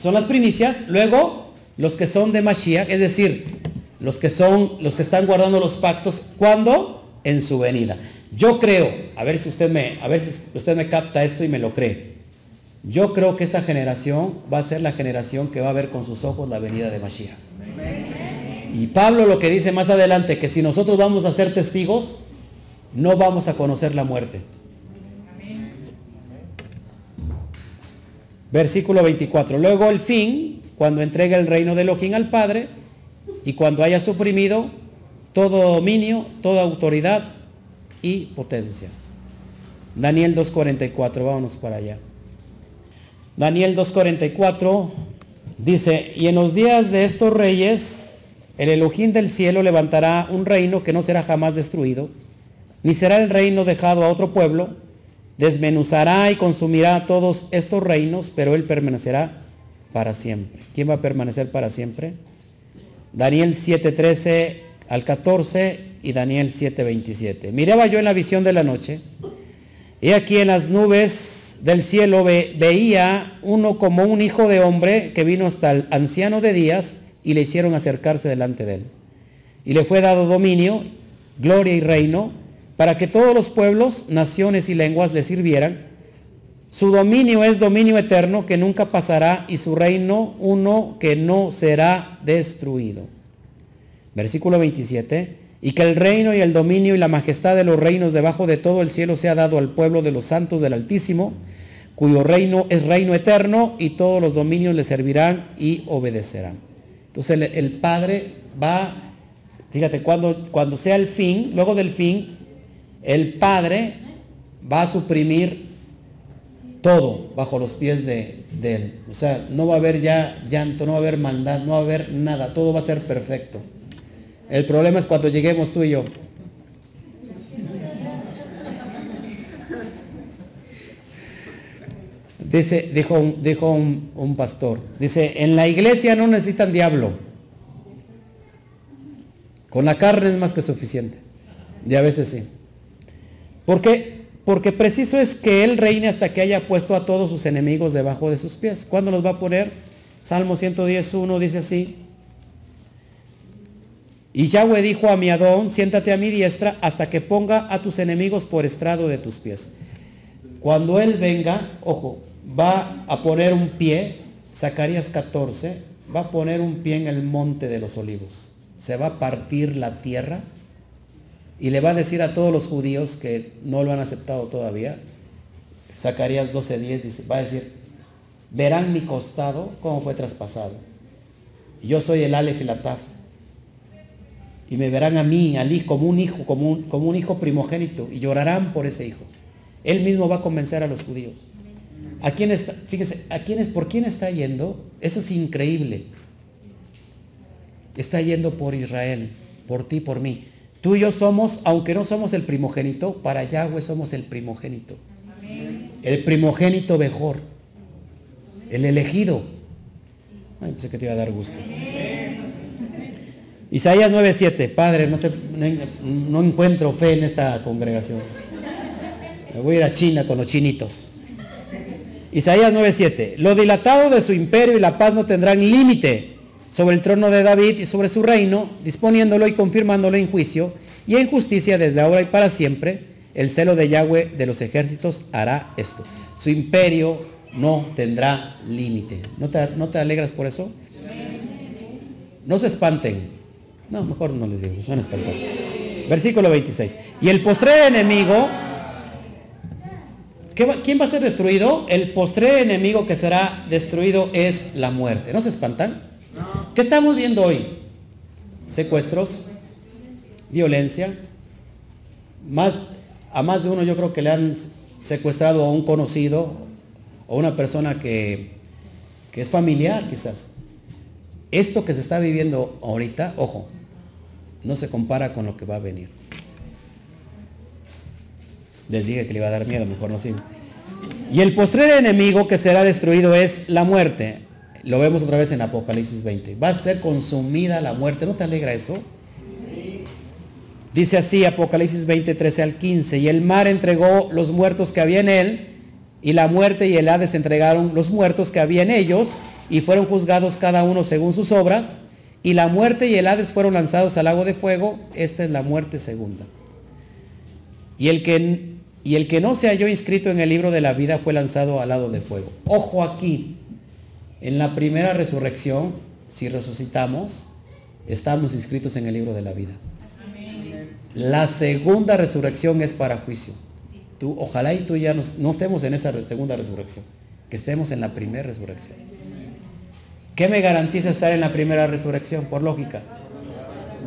son las primicias, luego los que son de Mashiach, es decir, los que están guardando los pactos, ¿cuándo? En su venida. Yo creo, a ver si usted me capta esto y me lo cree. Yo creo que esta generación va a ser la generación que va a ver con sus ojos la venida de Mashiach. Y Pablo lo que dice más adelante, que si nosotros vamos a ser testigos, no vamos a conocer la muerte. Versículo 24. Luego el fin, cuando entrega el reino de Elohim al Padre, y cuando haya suprimido todo dominio, toda autoridad y potencia. Daniel 2:44, vámonos para allá. Daniel 2:44 dice, y en los días de estos reyes El Elohim del cielo levantará un reino que no será jamás destruido, ni será el reino dejado a otro pueblo. Desmenuzará y consumirá todos estos reinos, pero él permanecerá para siempre. ¿Quién va a permanecer para siempre? Daniel 7:13 al 14 y Daniel 7:27. Miraba yo en la visión de la noche, y aquí en las nubes del cielo veía uno como un hijo de hombre que vino hasta el anciano de días, y le hicieron acercarse delante de él. Y le fue dado dominio, gloria y reino, para que todos los pueblos, naciones y lenguas le sirvieran. Su dominio es dominio eterno que nunca pasará, y su reino uno que no será destruido. Versículo 27. Y que el reino y el dominio y la majestad de los reinos debajo de todo el cielo sea dado al pueblo de los santos del Altísimo, cuyo reino es reino eterno, y todos los dominios le servirán y obedecerán. Entonces el Padre va, fíjate, cuando sea el fin, luego del fin, el Padre va a suprimir todo bajo los pies de Él. O sea, no va a haber ya llanto, no va a haber maldad, no va a haber nada, todo va a ser perfecto. El problema es cuando lleguemos tú y yo. Dijo un pastor, dice, en la iglesia no necesitan diablo. Con la carne es más que suficiente. Y a veces sí. ¿Por qué? Porque preciso es que Él reine hasta que haya puesto a todos sus enemigos debajo de sus pies. ¿Cuándo los va a poner? Salmo 110:1 dice así. Y Yahweh dijo a mi Adón, siéntate a mi diestra hasta que ponga a tus enemigos por estrado de tus pies. Cuando Él venga, ojo, va a poner un pie, Zacarías 14, va a poner un pie en el monte de los olivos. Se va a partir la tierra y le va a decir a todos los judíos que no lo han aceptado todavía, Zacarías 12:10 dice, va a decir, verán mi costado cómo fue traspasado. Yo soy el Alef y la Taf. Y me verán a mí, a Lí, como un hijo, como un hijo primogénito, y llorarán por ese hijo. Él mismo va a convencer a los judíos. ¿A quién está? Fíjese, ¿por quién está yendo? Eso es increíble. Está yendo por Israel, por ti, por mí. Tú y yo somos, aunque no somos el primogénito, para Yahweh somos el primogénito. Amén. El primogénito mejor. El elegido. Ay, pensé que te iba a dar gusto. Amén. Isaías 9:7. Padre, no encuentro fe en esta congregación. Me voy a ir a China con los chinitos. Isaías 9:7. Lo dilatado de su imperio y la paz no tendrán límite sobre el trono de David y sobre su reino, disponiéndolo y confirmándolo en juicio y en justicia desde ahora y para siempre. El celo de Yahweh de los ejércitos hará esto. Su imperio no tendrá límite. ¿No te alegras por eso? No se espanten. No, mejor no les digo, se van a espantar. Versículo 26. Y el postrer enemigo... ¿Quién va a ser destruido? El postrer enemigo que será destruido es la muerte. ¿No se espantan? No. ¿Qué estamos viendo hoy? Secuestros, violencia. A más de uno yo creo que le han secuestrado a un conocido o una persona que es familiar quizás. Esto que se está viviendo ahorita, ojo, no se compara con lo que va a venir. Les dije que le iba a dar miedo, mejor no sigo. Y el postrer enemigo que será destruido es la muerte. Lo vemos otra vez en Apocalipsis 20. Va a ser consumida la muerte. ¿No te alegra eso? Sí. Dice así Apocalipsis 20:13 al 15. Y el mar entregó los muertos que había en él, y la muerte y el Hades entregaron los muertos que había en ellos, y fueron juzgados cada uno según sus obras, y la muerte y el Hades fueron lanzados al lago de fuego. Esta es la muerte segunda. Y el que no se halló inscrito en el libro de la vida fue lanzado al lago de fuego. Ojo aquí, en la primera resurrección, si resucitamos, estamos inscritos en el libro de la vida. Amén. La segunda resurrección es para juicio. Tú, ojalá y tú ya no estemos en esa segunda resurrección, que estemos en la primera resurrección. ¿Qué me garantiza estar en la primera resurrección? Por lógica,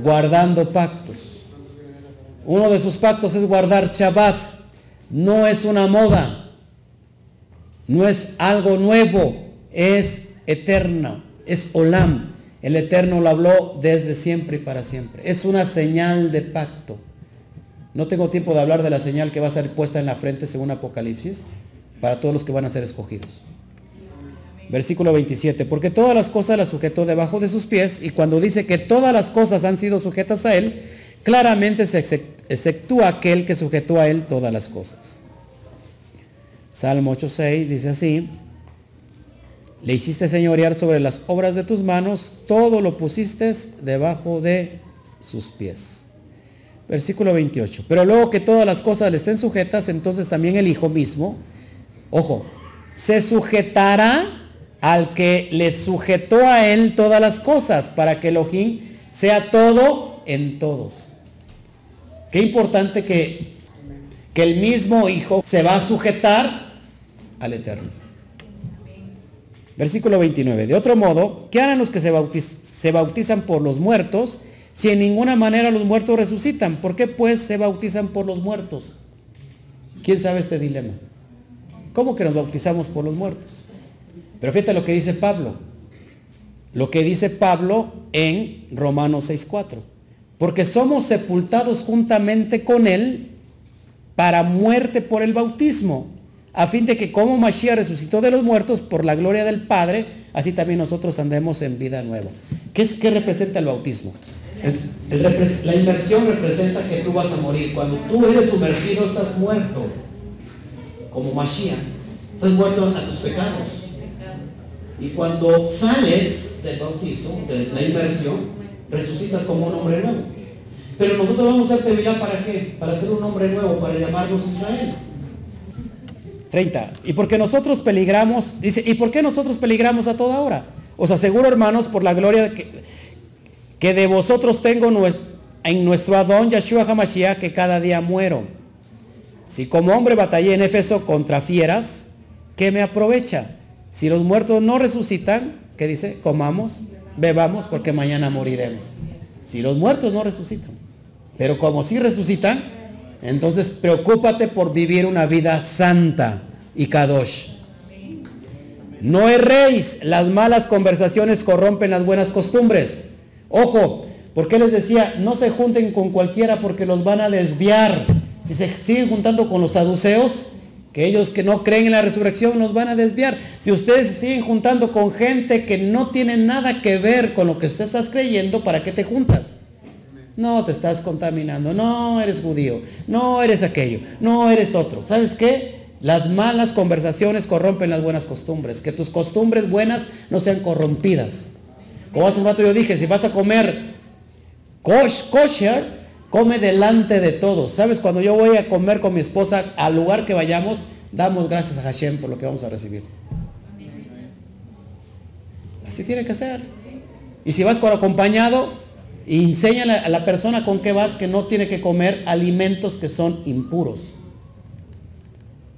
guardando pactos. Uno de sus pactos es guardar Shabbat. No es una moda, no es algo nuevo, es eterno, es Olam. El Eterno lo habló desde siempre y para siempre. Es una señal de pacto. No tengo tiempo de hablar de la señal que va a ser puesta en la frente según Apocalipsis para todos los que van a ser escogidos. Versículo 27. Porque todas las cosas las sujetó debajo de sus pies, y cuando dice que todas las cosas han sido sujetas a él, claramente se exceptúa aquel que sujetó a él todas las cosas. Salmo 8:6 dice así: le hiciste señorear sobre las obras de tus manos, todo lo pusiste debajo de sus pies. Versículo 28. Pero luego que todas las cosas le estén sujetas, entonces también el Hijo mismo, ojo, se sujetará al que le sujetó a él todas las cosas, para que Elohim sea todo en todos. Qué importante que el mismo Hijo se va a sujetar al Eterno. Versículo 29. De otro modo, ¿qué harán los que se bautizan por los muertos, si en ninguna manera los muertos resucitan? ¿Por qué pues se bautizan por los muertos? ¿Quién sabe este dilema? ¿Cómo que nos bautizamos por los muertos? Pero fíjate lo que dice Pablo. Lo que dice Pablo en Romanos 6:4. Porque somos sepultados juntamente con él para muerte por el bautismo, a fin de que como Mashiach resucitó de los muertos por la gloria del Padre, así también nosotros andemos en vida nueva. ¿Qué representa el bautismo? La inmersión representa que tú vas a morir. Cuando tú eres sumergido, estás muerto. Como Mashiach, estás muerto a tus pecados. Y cuando sales del bautismo, de la inmersión, resucitas como un hombre nuevo. Pero nosotros vamos a terminar, ¿para qué? Para ser un hombre nuevo, para llamarnos Israel. 30. Y porque nosotros peligramos, dice, ¿y por qué nosotros peligramos a toda hora? Os aseguro, hermanos, por la gloria que de vosotros tengo en nuestro Adón Yeshua HaMashiach, que cada día muero. Si como hombre batallé en Éfeso contra fieras, ¿qué me aprovecha? Si los muertos no resucitan, ¿qué dice? Comamos, bebamos, porque mañana moriremos. Si los muertos no resucitan, pero como sí resucitan, entonces preocúpate por vivir una vida santa y kadosh. No erréis, las malas conversaciones corrompen las buenas costumbres. Ojo, porque les decía, no se junten con cualquiera porque los van a desviar. Si se siguen juntando con los saduceos, que ellos que no creen en la resurrección, los van a desviar. Si ustedes se siguen juntando con gente que no tiene nada que ver con lo que usted estás creyendo, ¿para qué te juntas? No, te estás contaminando. No, eres judío. No, eres aquello. No, eres otro. ¿Sabes qué? Las malas conversaciones corrompen las buenas costumbres. Que tus costumbres buenas no sean corrompidas. Como hace un rato yo dije, si vas a comer kosher, come delante de todos. ¿Sabes? Cuando yo voy a comer con mi esposa al lugar que vayamos, damos gracias a Hashem por lo que vamos a recibir. Así tiene que ser. Y si vas con acompañado, y enséñale a la persona con qué vas, que no tiene que comer alimentos que son impuros.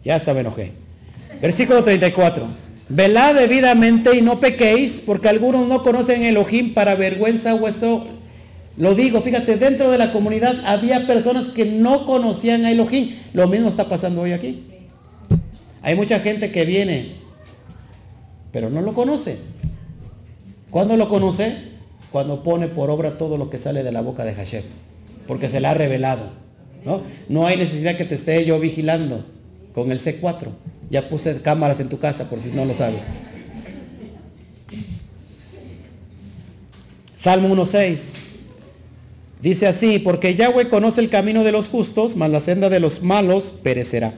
Ya hasta me enojé. Versículo 34. Velad debidamente y no pequéis, porque algunos no conocen Elohim, para vergüenza vuestro. Lo digo, fíjate, dentro de la comunidad había personas que no conocían a Elohim. Lo mismo está pasando hoy aquí. Hay mucha gente que viene, pero no lo conoce. ¿Cuándo lo conoce? Cuando pone por obra todo lo que sale de la boca de Hashem, porque se la ha revelado, ¿no? No hay necesidad que te esté yo vigilando con el C4. Ya puse cámaras en tu casa por si no lo sabes. Salmo 1:6 dice así: porque Yahweh conoce el camino de los justos, mas la senda de los malos perecerá.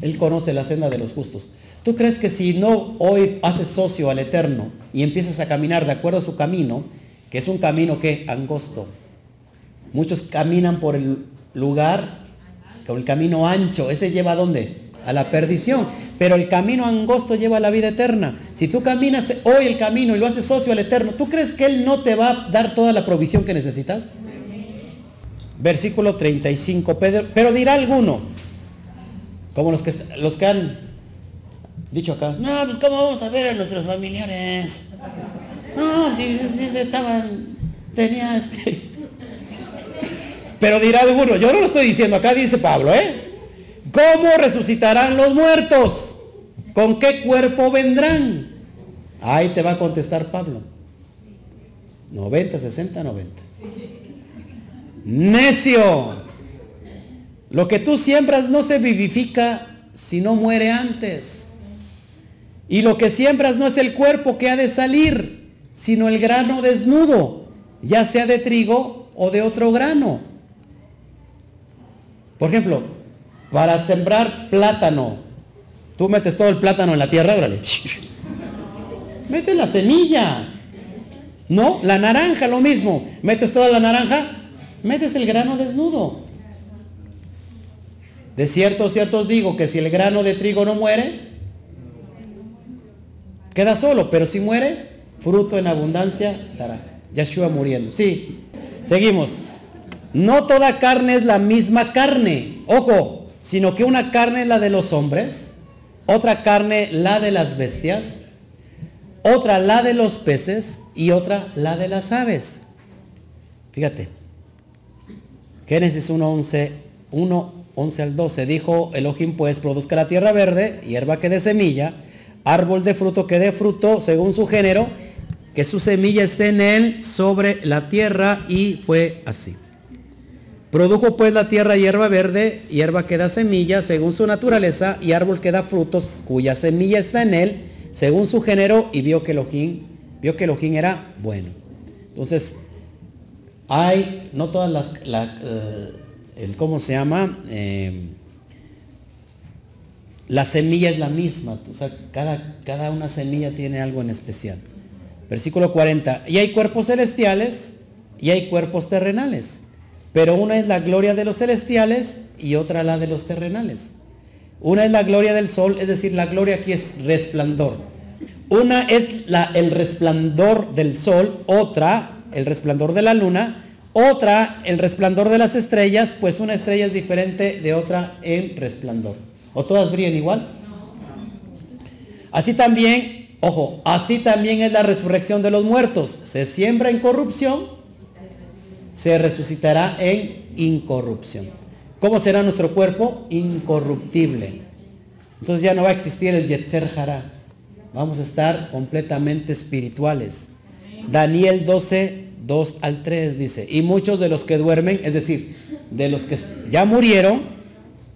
Él conoce la senda de los justos. ¿Tú crees que si no hoy haces socio al Eterno y empiezas a caminar de acuerdo a su camino, que es un camino que angosto? Muchos caminan por el lugar, por el camino ancho. ¿Ese lleva a dónde? A la perdición. Pero el camino angosto lleva a la vida eterna. Si tú caminas hoy el camino y lo haces socio al Eterno, ¿tú crees que Él no te va a dar toda la provisión que necesitas? Versículo 35. Pero dirá alguno, como los que han dicho acá, no, pues cómo vamos a ver a nuestros familiares. No, si estaban, tenía Pero dirá alguno, yo no lo estoy diciendo, acá dice Pablo, ¿cómo resucitarán los muertos? ¿Con qué cuerpo vendrán? Ahí te va a contestar Pablo. 90, 60, 90. Necio, lo que tú siembras no se vivifica si no muere antes. Y lo que siembras no es el cuerpo que ha de salir, sino el grano desnudo, ya sea de trigo o de otro grano. Por ejemplo, para sembrar plátano, tú metes todo el plátano en la tierra, órale. Mete la semilla. No, la naranja, lo mismo. Metes toda la naranja, metes el grano desnudo. De cierto os digo que si el grano de trigo no muere, queda solo, pero si muere, fruto en abundancia dará. Yeshua muriendo. Sí, seguimos. No toda carne es la misma carne, ojo, sino que una carne es la de los hombres, otra carne la de las bestias, otra la de los peces y otra la de las aves. Fíjate, Génesis 1:11 al 12, dijo Elohim, pues produzca la tierra verde, hierba que dé semilla, árbol de fruto que dé fruto según su género, que su semilla esté en él sobre la tierra, y fue así. Produjo pues la tierra hierba verde, hierba que da semilla según su naturaleza, y árbol que da frutos cuya semilla está en él según su género, y vio que Elohim era bueno. Entonces, hay, no todas las, la semilla es la misma, o sea, cada una semilla tiene algo en especial. Versículo 40, y hay cuerpos celestiales y hay cuerpos terrenales, pero una es la gloria de los celestiales y otra la de los terrenales. Una es la gloria del sol, es decir, la gloria aquí es resplandor. Una es el resplandor del sol, otra el resplandor de la luna, otra el resplandor de las estrellas, pues una estrella es diferente de otra en resplandor. ¿O todas brillan igual? Así también, ojo, así también es la resurrección de los muertos. Se siembra en corrupción, se resucitará en incorrupción. ¿Cómo será nuestro cuerpo? Incorruptible. Entonces ya no va a existir el Yetzer Hará. Vamos a estar completamente espirituales. Daniel 12:2 al 3 dice, y muchos de los que duermen, es decir, de los que ya murieron,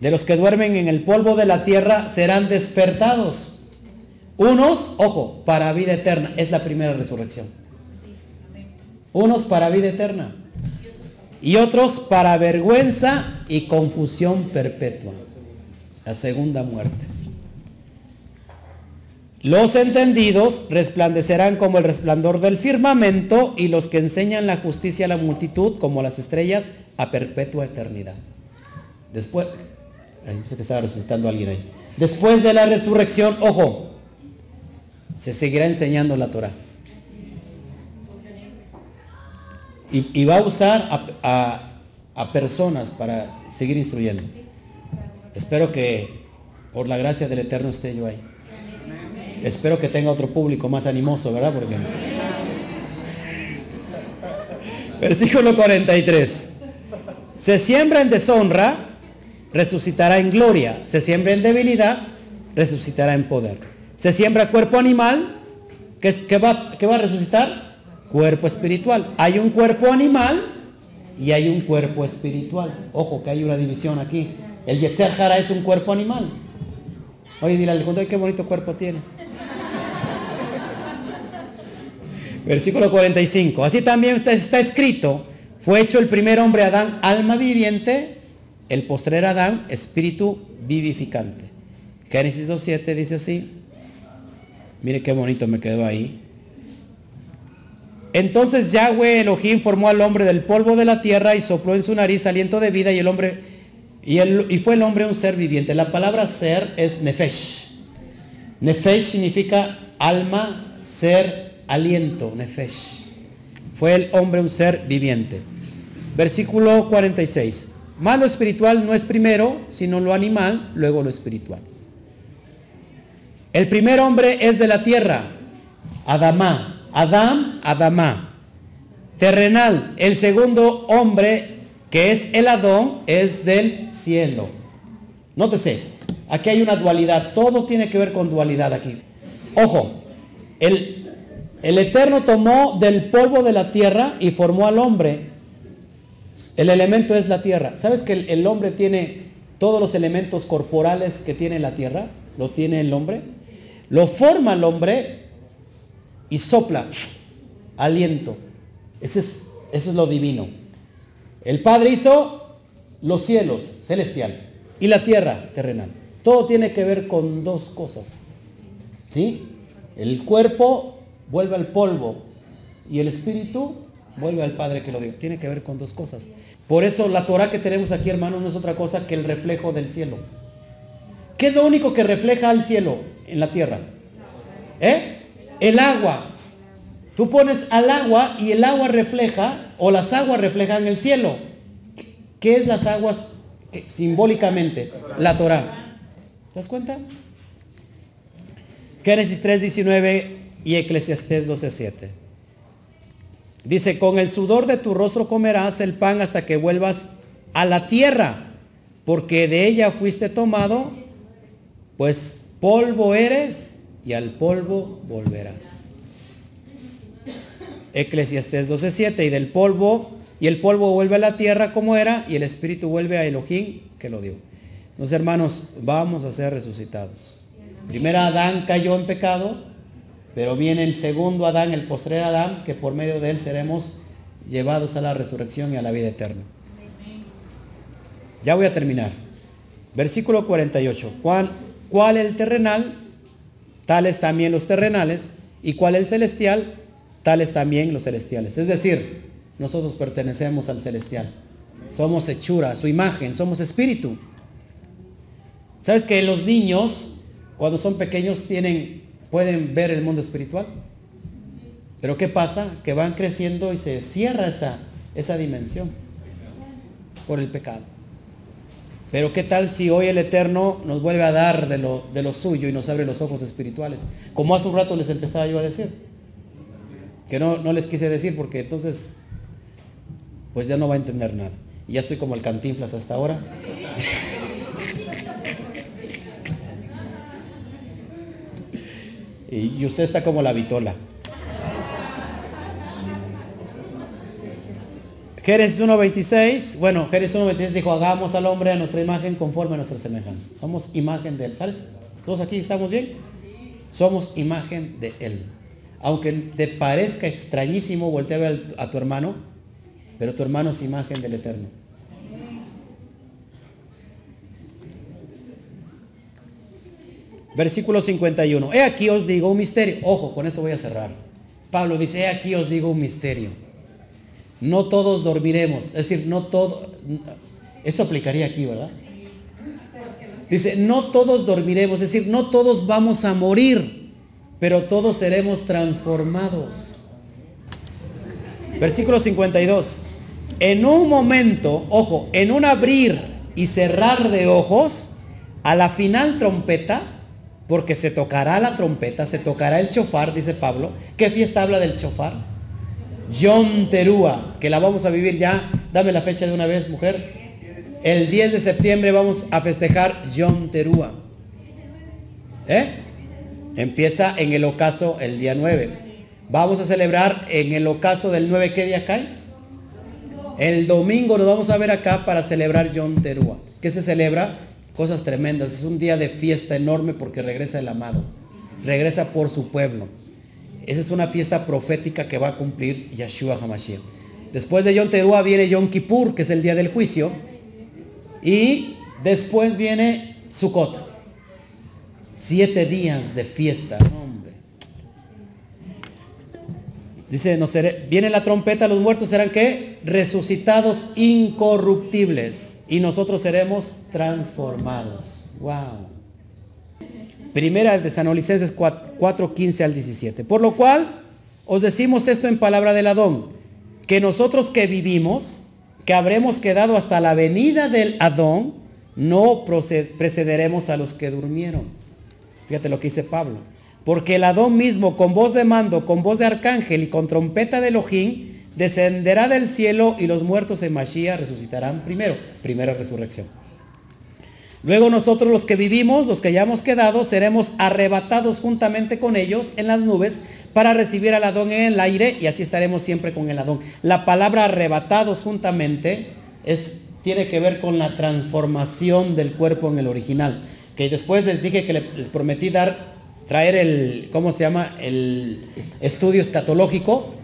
de los que duermen en el polvo de la tierra, serán despertados. Unos, ojo, para vida eterna. Es la primera resurrección. Unos para vida eterna. Y otros para vergüenza y confusión perpetua. La segunda muerte. Los entendidos resplandecerán como el resplandor del firmamento, y los que enseñan la justicia a la multitud como las estrellas a perpetua eternidad. Después, no sé, que estaba resucitando alguien ahí. Después de la resurrección, ojo, se seguirá enseñando la Torah. Y va a usar a personas para seguir instruyendo. Espero que por la gracia del Eterno esté yo ahí. Espero que tenga otro público más animoso, ¿verdad? Porque... Versículo 43. Se siembra en deshonra, resucitará en gloria. Se siembra en debilidad, resucitará en poder. Se siembra cuerpo animal, que va a resucitar cuerpo espiritual. Hay un cuerpo animal y hay un cuerpo espiritual. Ojo que hay una división aquí. El Yetzer Hara es un cuerpo animal. Oye, dile al contrario, qué bonito cuerpo tienes. Versículo 45. Así también está escrito, fue hecho el primer hombre Adán alma viviente, el postrer Adán espíritu vivificante. Génesis 2:7 dice así. Mire qué bonito me quedó ahí. Entonces Yahweh Elohim formó al hombre del polvo de la tierra y sopló en su nariz aliento de vida, y fue el hombre un ser viviente. La palabra ser es nefesh. Nefesh significa alma, ser, aliento, nefesh. Fue el hombre un ser viviente. Versículo 46. Más lo espiritual no es primero, sino lo animal, luego lo espiritual. El primer hombre es de la tierra, Adamá. Adam, Adamá. Terrenal, el segundo hombre, que es el Adón, es del cielo. Nótese, aquí hay una dualidad, todo tiene que ver con dualidad aquí. Ojo, el El Eterno tomó del polvo de la tierra y formó al hombre. El elemento es la tierra. ¿Sabes que el hombre tiene todos los elementos corporales que tiene la tierra? Lo tiene el hombre. Lo forma el hombre y sopla aliento. Eso es lo divino. El Padre hizo los cielos, celestial, y la tierra, terrenal. Todo tiene que ver con dos cosas, ¿sí? El cuerpo vuelve al polvo y el espíritu vuelve al Padre que lo dio. Tiene que ver con dos cosas. Por eso la Torah que tenemos aquí, hermanos, no es otra cosa que el reflejo del cielo. ¿Qué es lo único que refleja al cielo en la tierra? ¿Eh? El agua. Tú pones al agua y el agua refleja, o las aguas reflejan el cielo. ¿Qué es las aguas simbólicamente? La Torah. ¿Te das cuenta? Génesis 3:19 y Eclesiastés 12:7. Dice: con el sudor de tu rostro comerás el pan hasta que vuelvas a la tierra, porque de ella fuiste tomado, pues polvo eres y al polvo volverás. Eclesiastés 12:7. Y el polvo vuelve a la tierra como era, y el espíritu vuelve a Elohim que lo dio. Entonces, hermanos, vamos a ser resucitados. Primero Adán cayó en pecado, pero viene el segundo Adán, el postrer Adán, que por medio de él seremos llevados a la resurrección y a la vida eterna. Ya voy a terminar. Versículo 48. ¿Cuál el terrenal? Tales también los terrenales. ¿Y cuál el celestial? Tales también los celestiales. Es decir, nosotros pertenecemos al celestial. Somos hechura, su imagen, somos espíritu. ¿Sabes que los niños, cuando son pequeños, pueden ver el mundo espiritual? Pero ¿qué pasa? Que van creciendo y se cierra esa dimensión por el pecado. Pero ¿qué tal si hoy el Eterno nos vuelve a dar de lo suyo y nos abre los ojos espirituales? Como hace un rato les empezaba yo a decir, que no les quise decir, porque entonces pues ya no va a entender nada. Y ya estoy como el Cantinflas hasta ahora. Y usted está como la vitola. Génesis 1.26. Bueno, Génesis 1.26 dijo: hagamos al hombre a nuestra imagen conforme a nuestra semejanza. Somos imagen de él. ¿Sabes? ¿Todos aquí estamos bien? Somos imagen de él. Aunque te parezca extrañísimo, voltea a ver a tu hermano, pero tu hermano es imagen del Eterno. Versículo 51. He aquí os digo un misterio. Ojo, con esto voy a cerrar. Pablo dice: he aquí os digo un misterio. No todos dormiremos. Es decir, no todo. Esto aplicaría aquí, ¿verdad? Dice: no todos dormiremos. Es decir, no todos vamos a morir, pero todos seremos transformados. Versículo 52. En un momento, ojo, en un abrir y cerrar de ojos, a la final trompeta. Porque se tocará la trompeta, se tocará el shofar, dice Pablo. ¿Qué fiesta habla del shofar? Yom Teruah, que la vamos a vivir ya. Dame la fecha de una vez, mujer. El 10 de septiembre vamos a festejar Yom Teruah. ¿Eh? Empieza en el ocaso el día 9. Vamos a celebrar en el ocaso del 9. ¿Qué día cae? El domingo nos vamos a ver acá para celebrar Yom Teruah. ¿Qué se celebra? Cosas tremendas. Es un día de fiesta enorme porque regresa el amado, regresa por su pueblo. Esa es una fiesta profética que va a cumplir Yeshua Hamashiach. Después de Yom Teruah viene Yom Kippur, que es el día del juicio, y después viene Sukkot. 7 días de fiesta, hombre. Dice: viene la trompeta, los muertos serán ¿qué? Resucitados incorruptibles. Y nosotros seremos transformados. ¡Wow! Primera de Tesalonicenses 4:15 al 17. Por lo cual, os decimos esto en palabra del Adón, que nosotros que vivimos, que habremos quedado hasta la venida del Adón, no precederemos a los que durmieron. Fíjate lo que dice Pablo. Porque el Adón mismo, con voz de mando, con voz de arcángel y con trompeta de Elohim, descenderá del cielo, y los muertos en Mashiach resucitarán primero. Primera resurrección. Luego nosotros los que vivimos, los que hayamos quedado, seremos arrebatados juntamente con ellos en las nubes para recibir al Adón en el aire, y así estaremos siempre con el Adón. La palabra arrebatados juntamente tiene que ver con la transformación del cuerpo en el original. Que después les dije que les prometí traer el, ¿cómo se llama?, el estudio escatológico.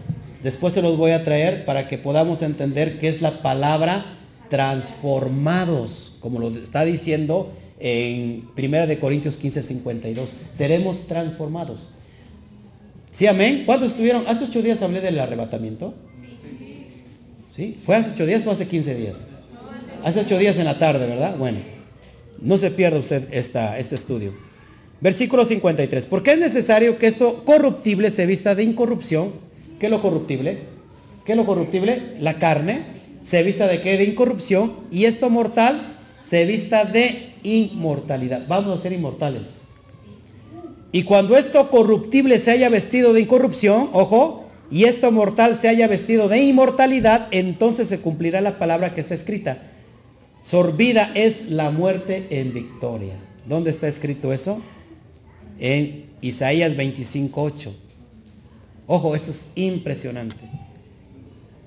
Después se los voy a traer para que podamos entender qué es la palabra transformados, como lo está diciendo en 1 Corintios 15, 52. Seremos transformados. ¿Sí, amén? ¿Cuándo estuvieron? ¿Hace 8 días hablé del arrebatamiento? Sí. ¿Sí? ¿Fue hace 8 días o hace 15 días? No, hace 8 días en la tarde, ¿verdad? Bueno, no se pierda usted este estudio. Versículo 53. Porque es necesario que esto corruptible se vista de incorrupción. ¿Qué es lo corruptible? ¿Qué es lo corruptible? La carne. ¿Se vista de qué? De incorrupción. Y esto mortal se vista de inmortalidad. Vamos a ser inmortales. Y cuando esto corruptible se haya vestido de incorrupción, ojo, y esto mortal se haya vestido de inmortalidad, entonces se cumplirá la palabra que está escrita: sorbida es la muerte en victoria. ¿Dónde está escrito eso? En Isaías 25:8. Ojo, esto es impresionante.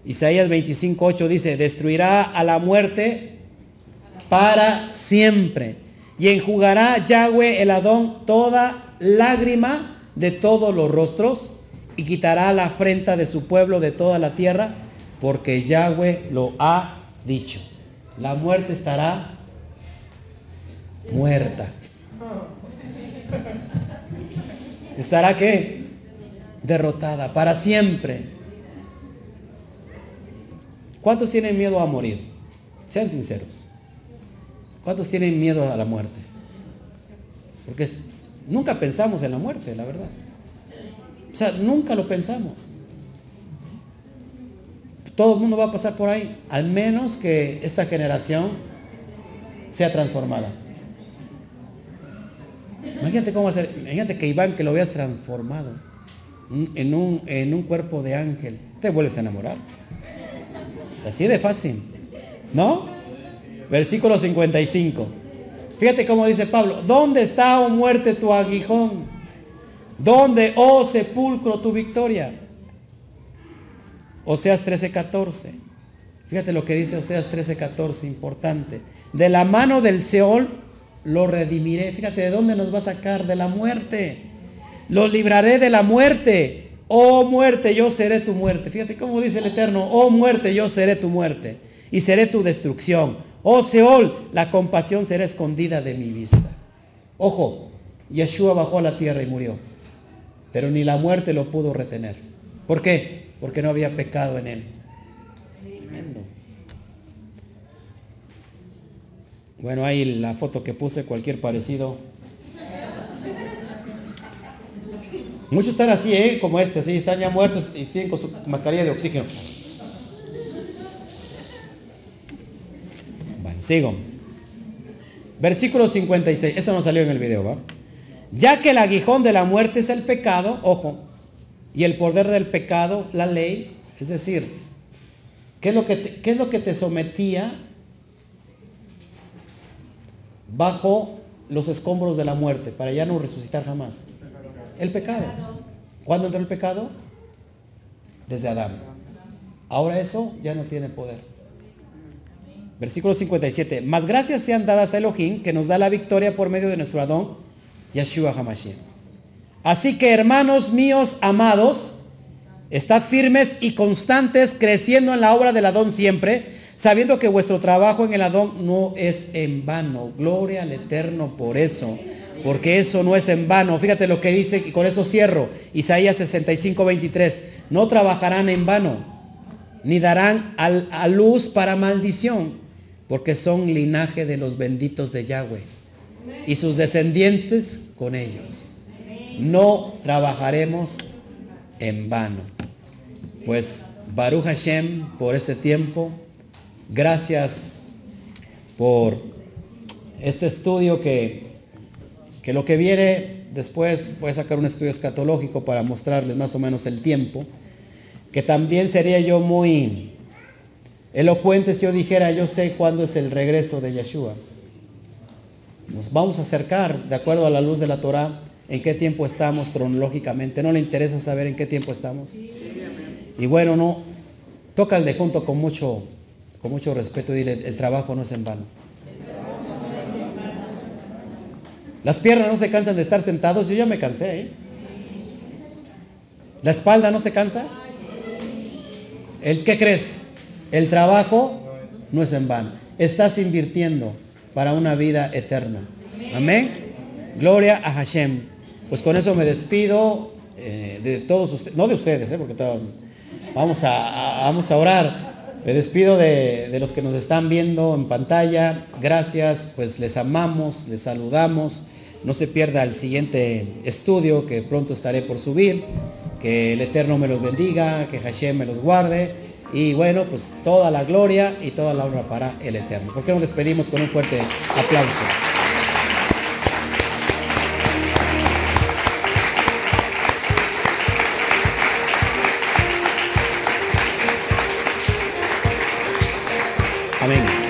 Isaías 25:8 dice: destruirá a la muerte para siempre, y enjugará Yahweh el Adón toda lágrima de todos los rostros, y quitará la afrenta de su pueblo de toda la tierra, porque Yahweh lo ha dicho. La muerte estará muerta. ¿Estará qué? Derrotada para siempre. ¿Cuántos tienen miedo a morir? Sean sinceros. ¿Cuántos tienen miedo a la muerte? Porque nunca pensamos en la muerte, la verdad. O sea, nunca lo pensamos. Todo el mundo va a pasar por ahí, al menos que esta generación sea transformada. Imagínate cómo va a ser. Imagínate que Iván, que lo veas transformado en un cuerpo de ángel, te vuelves a enamorar. Así de fácil, ¿no? Versículo 55. Fíjate cómo dice Pablo: ¿dónde está, oh muerte, tu aguijón? ¿Dónde, oh sepulcro, tu victoria? Oseas 13:14. Fíjate lo que dice Oseas 13:14, importante. De la mano del Seol lo redimiré. Fíjate de dónde nos va a sacar: de la muerte. Los libraré de la muerte. Oh muerte, yo seré tu muerte. Fíjate cómo dice el Eterno: oh muerte, yo seré tu muerte, y seré tu destrucción. Oh Seol, la compasión será escondida de mi vista. Ojo, Yeshua bajó a la tierra y murió, pero ni la muerte lo pudo retener. ¿Por qué? Porque no había pecado en él. Tremendo. Bueno, ahí la foto que puse, cualquier parecido. Muchos están así, como este, sí, están ya muertos y tienen con su mascarilla de oxígeno. Bueno, sigo. Versículo 56, eso no salió en el video, ¿va? Ya que el aguijón de la muerte es el pecado, ojo, y el poder del pecado, la ley. Es decir, ¿qué es lo que te sometía bajo los escombros de la muerte para ya no resucitar jamás? El pecado. ¿Cuándo entró el pecado? Desde Adán. Ahora eso ya no tiene poder. Versículo 57. Mas gracias sean dadas a Elohim, que nos da la victoria por medio de nuestro Adón, Yeshua HaMashiach. Así que, hermanos míos amados, estad firmes y constantes, creciendo en la obra del Adón siempre, sabiendo que vuestro trabajo en el Adón no es en vano. Gloria al Eterno por eso, porque eso no es en vano. Fíjate lo que dice, y con eso cierro, Isaías 65:23. No trabajarán en vano, ni darán a luz para maldición, porque son linaje de los benditos de Yahweh, y sus descendientes con ellos. No trabajaremos en vano. Pues Baruch Hashem por este tiempo. Gracias por este estudio, que lo que viene después, voy a sacar un estudio escatológico para mostrarles más o menos el tiempo, que también sería yo muy elocuente si yo dijera: yo sé cuándo es el regreso de Yeshua. Nos vamos a acercar, de acuerdo a la luz de la Torah, en qué tiempo estamos cronológicamente. ¿No le interesa saber en qué tiempo estamos? Y bueno, no, tócale junto con mucho respeto y dile, el trabajo no es en vano. Las piernas no se cansan de estar sentados. Yo ya me cansé, ¿eh? ¿La espalda no se cansa? ¿El qué crees? El trabajo no es en vano. Estás invirtiendo para una vida eterna. Amén. Gloria a Hashem. Pues con eso me despido de todos ustedes. No de ustedes, porque vamos a orar. Me despido de los que nos están viendo en pantalla. Gracias, pues les amamos, les saludamos. No se pierda el siguiente estudio que pronto estaré por subir. Que el Eterno me los bendiga, que Hashem me los guarde. Y bueno, pues toda la gloria y toda la honra para el Eterno. ¿Por qué nos despedimos con un fuerte aplauso? Amén.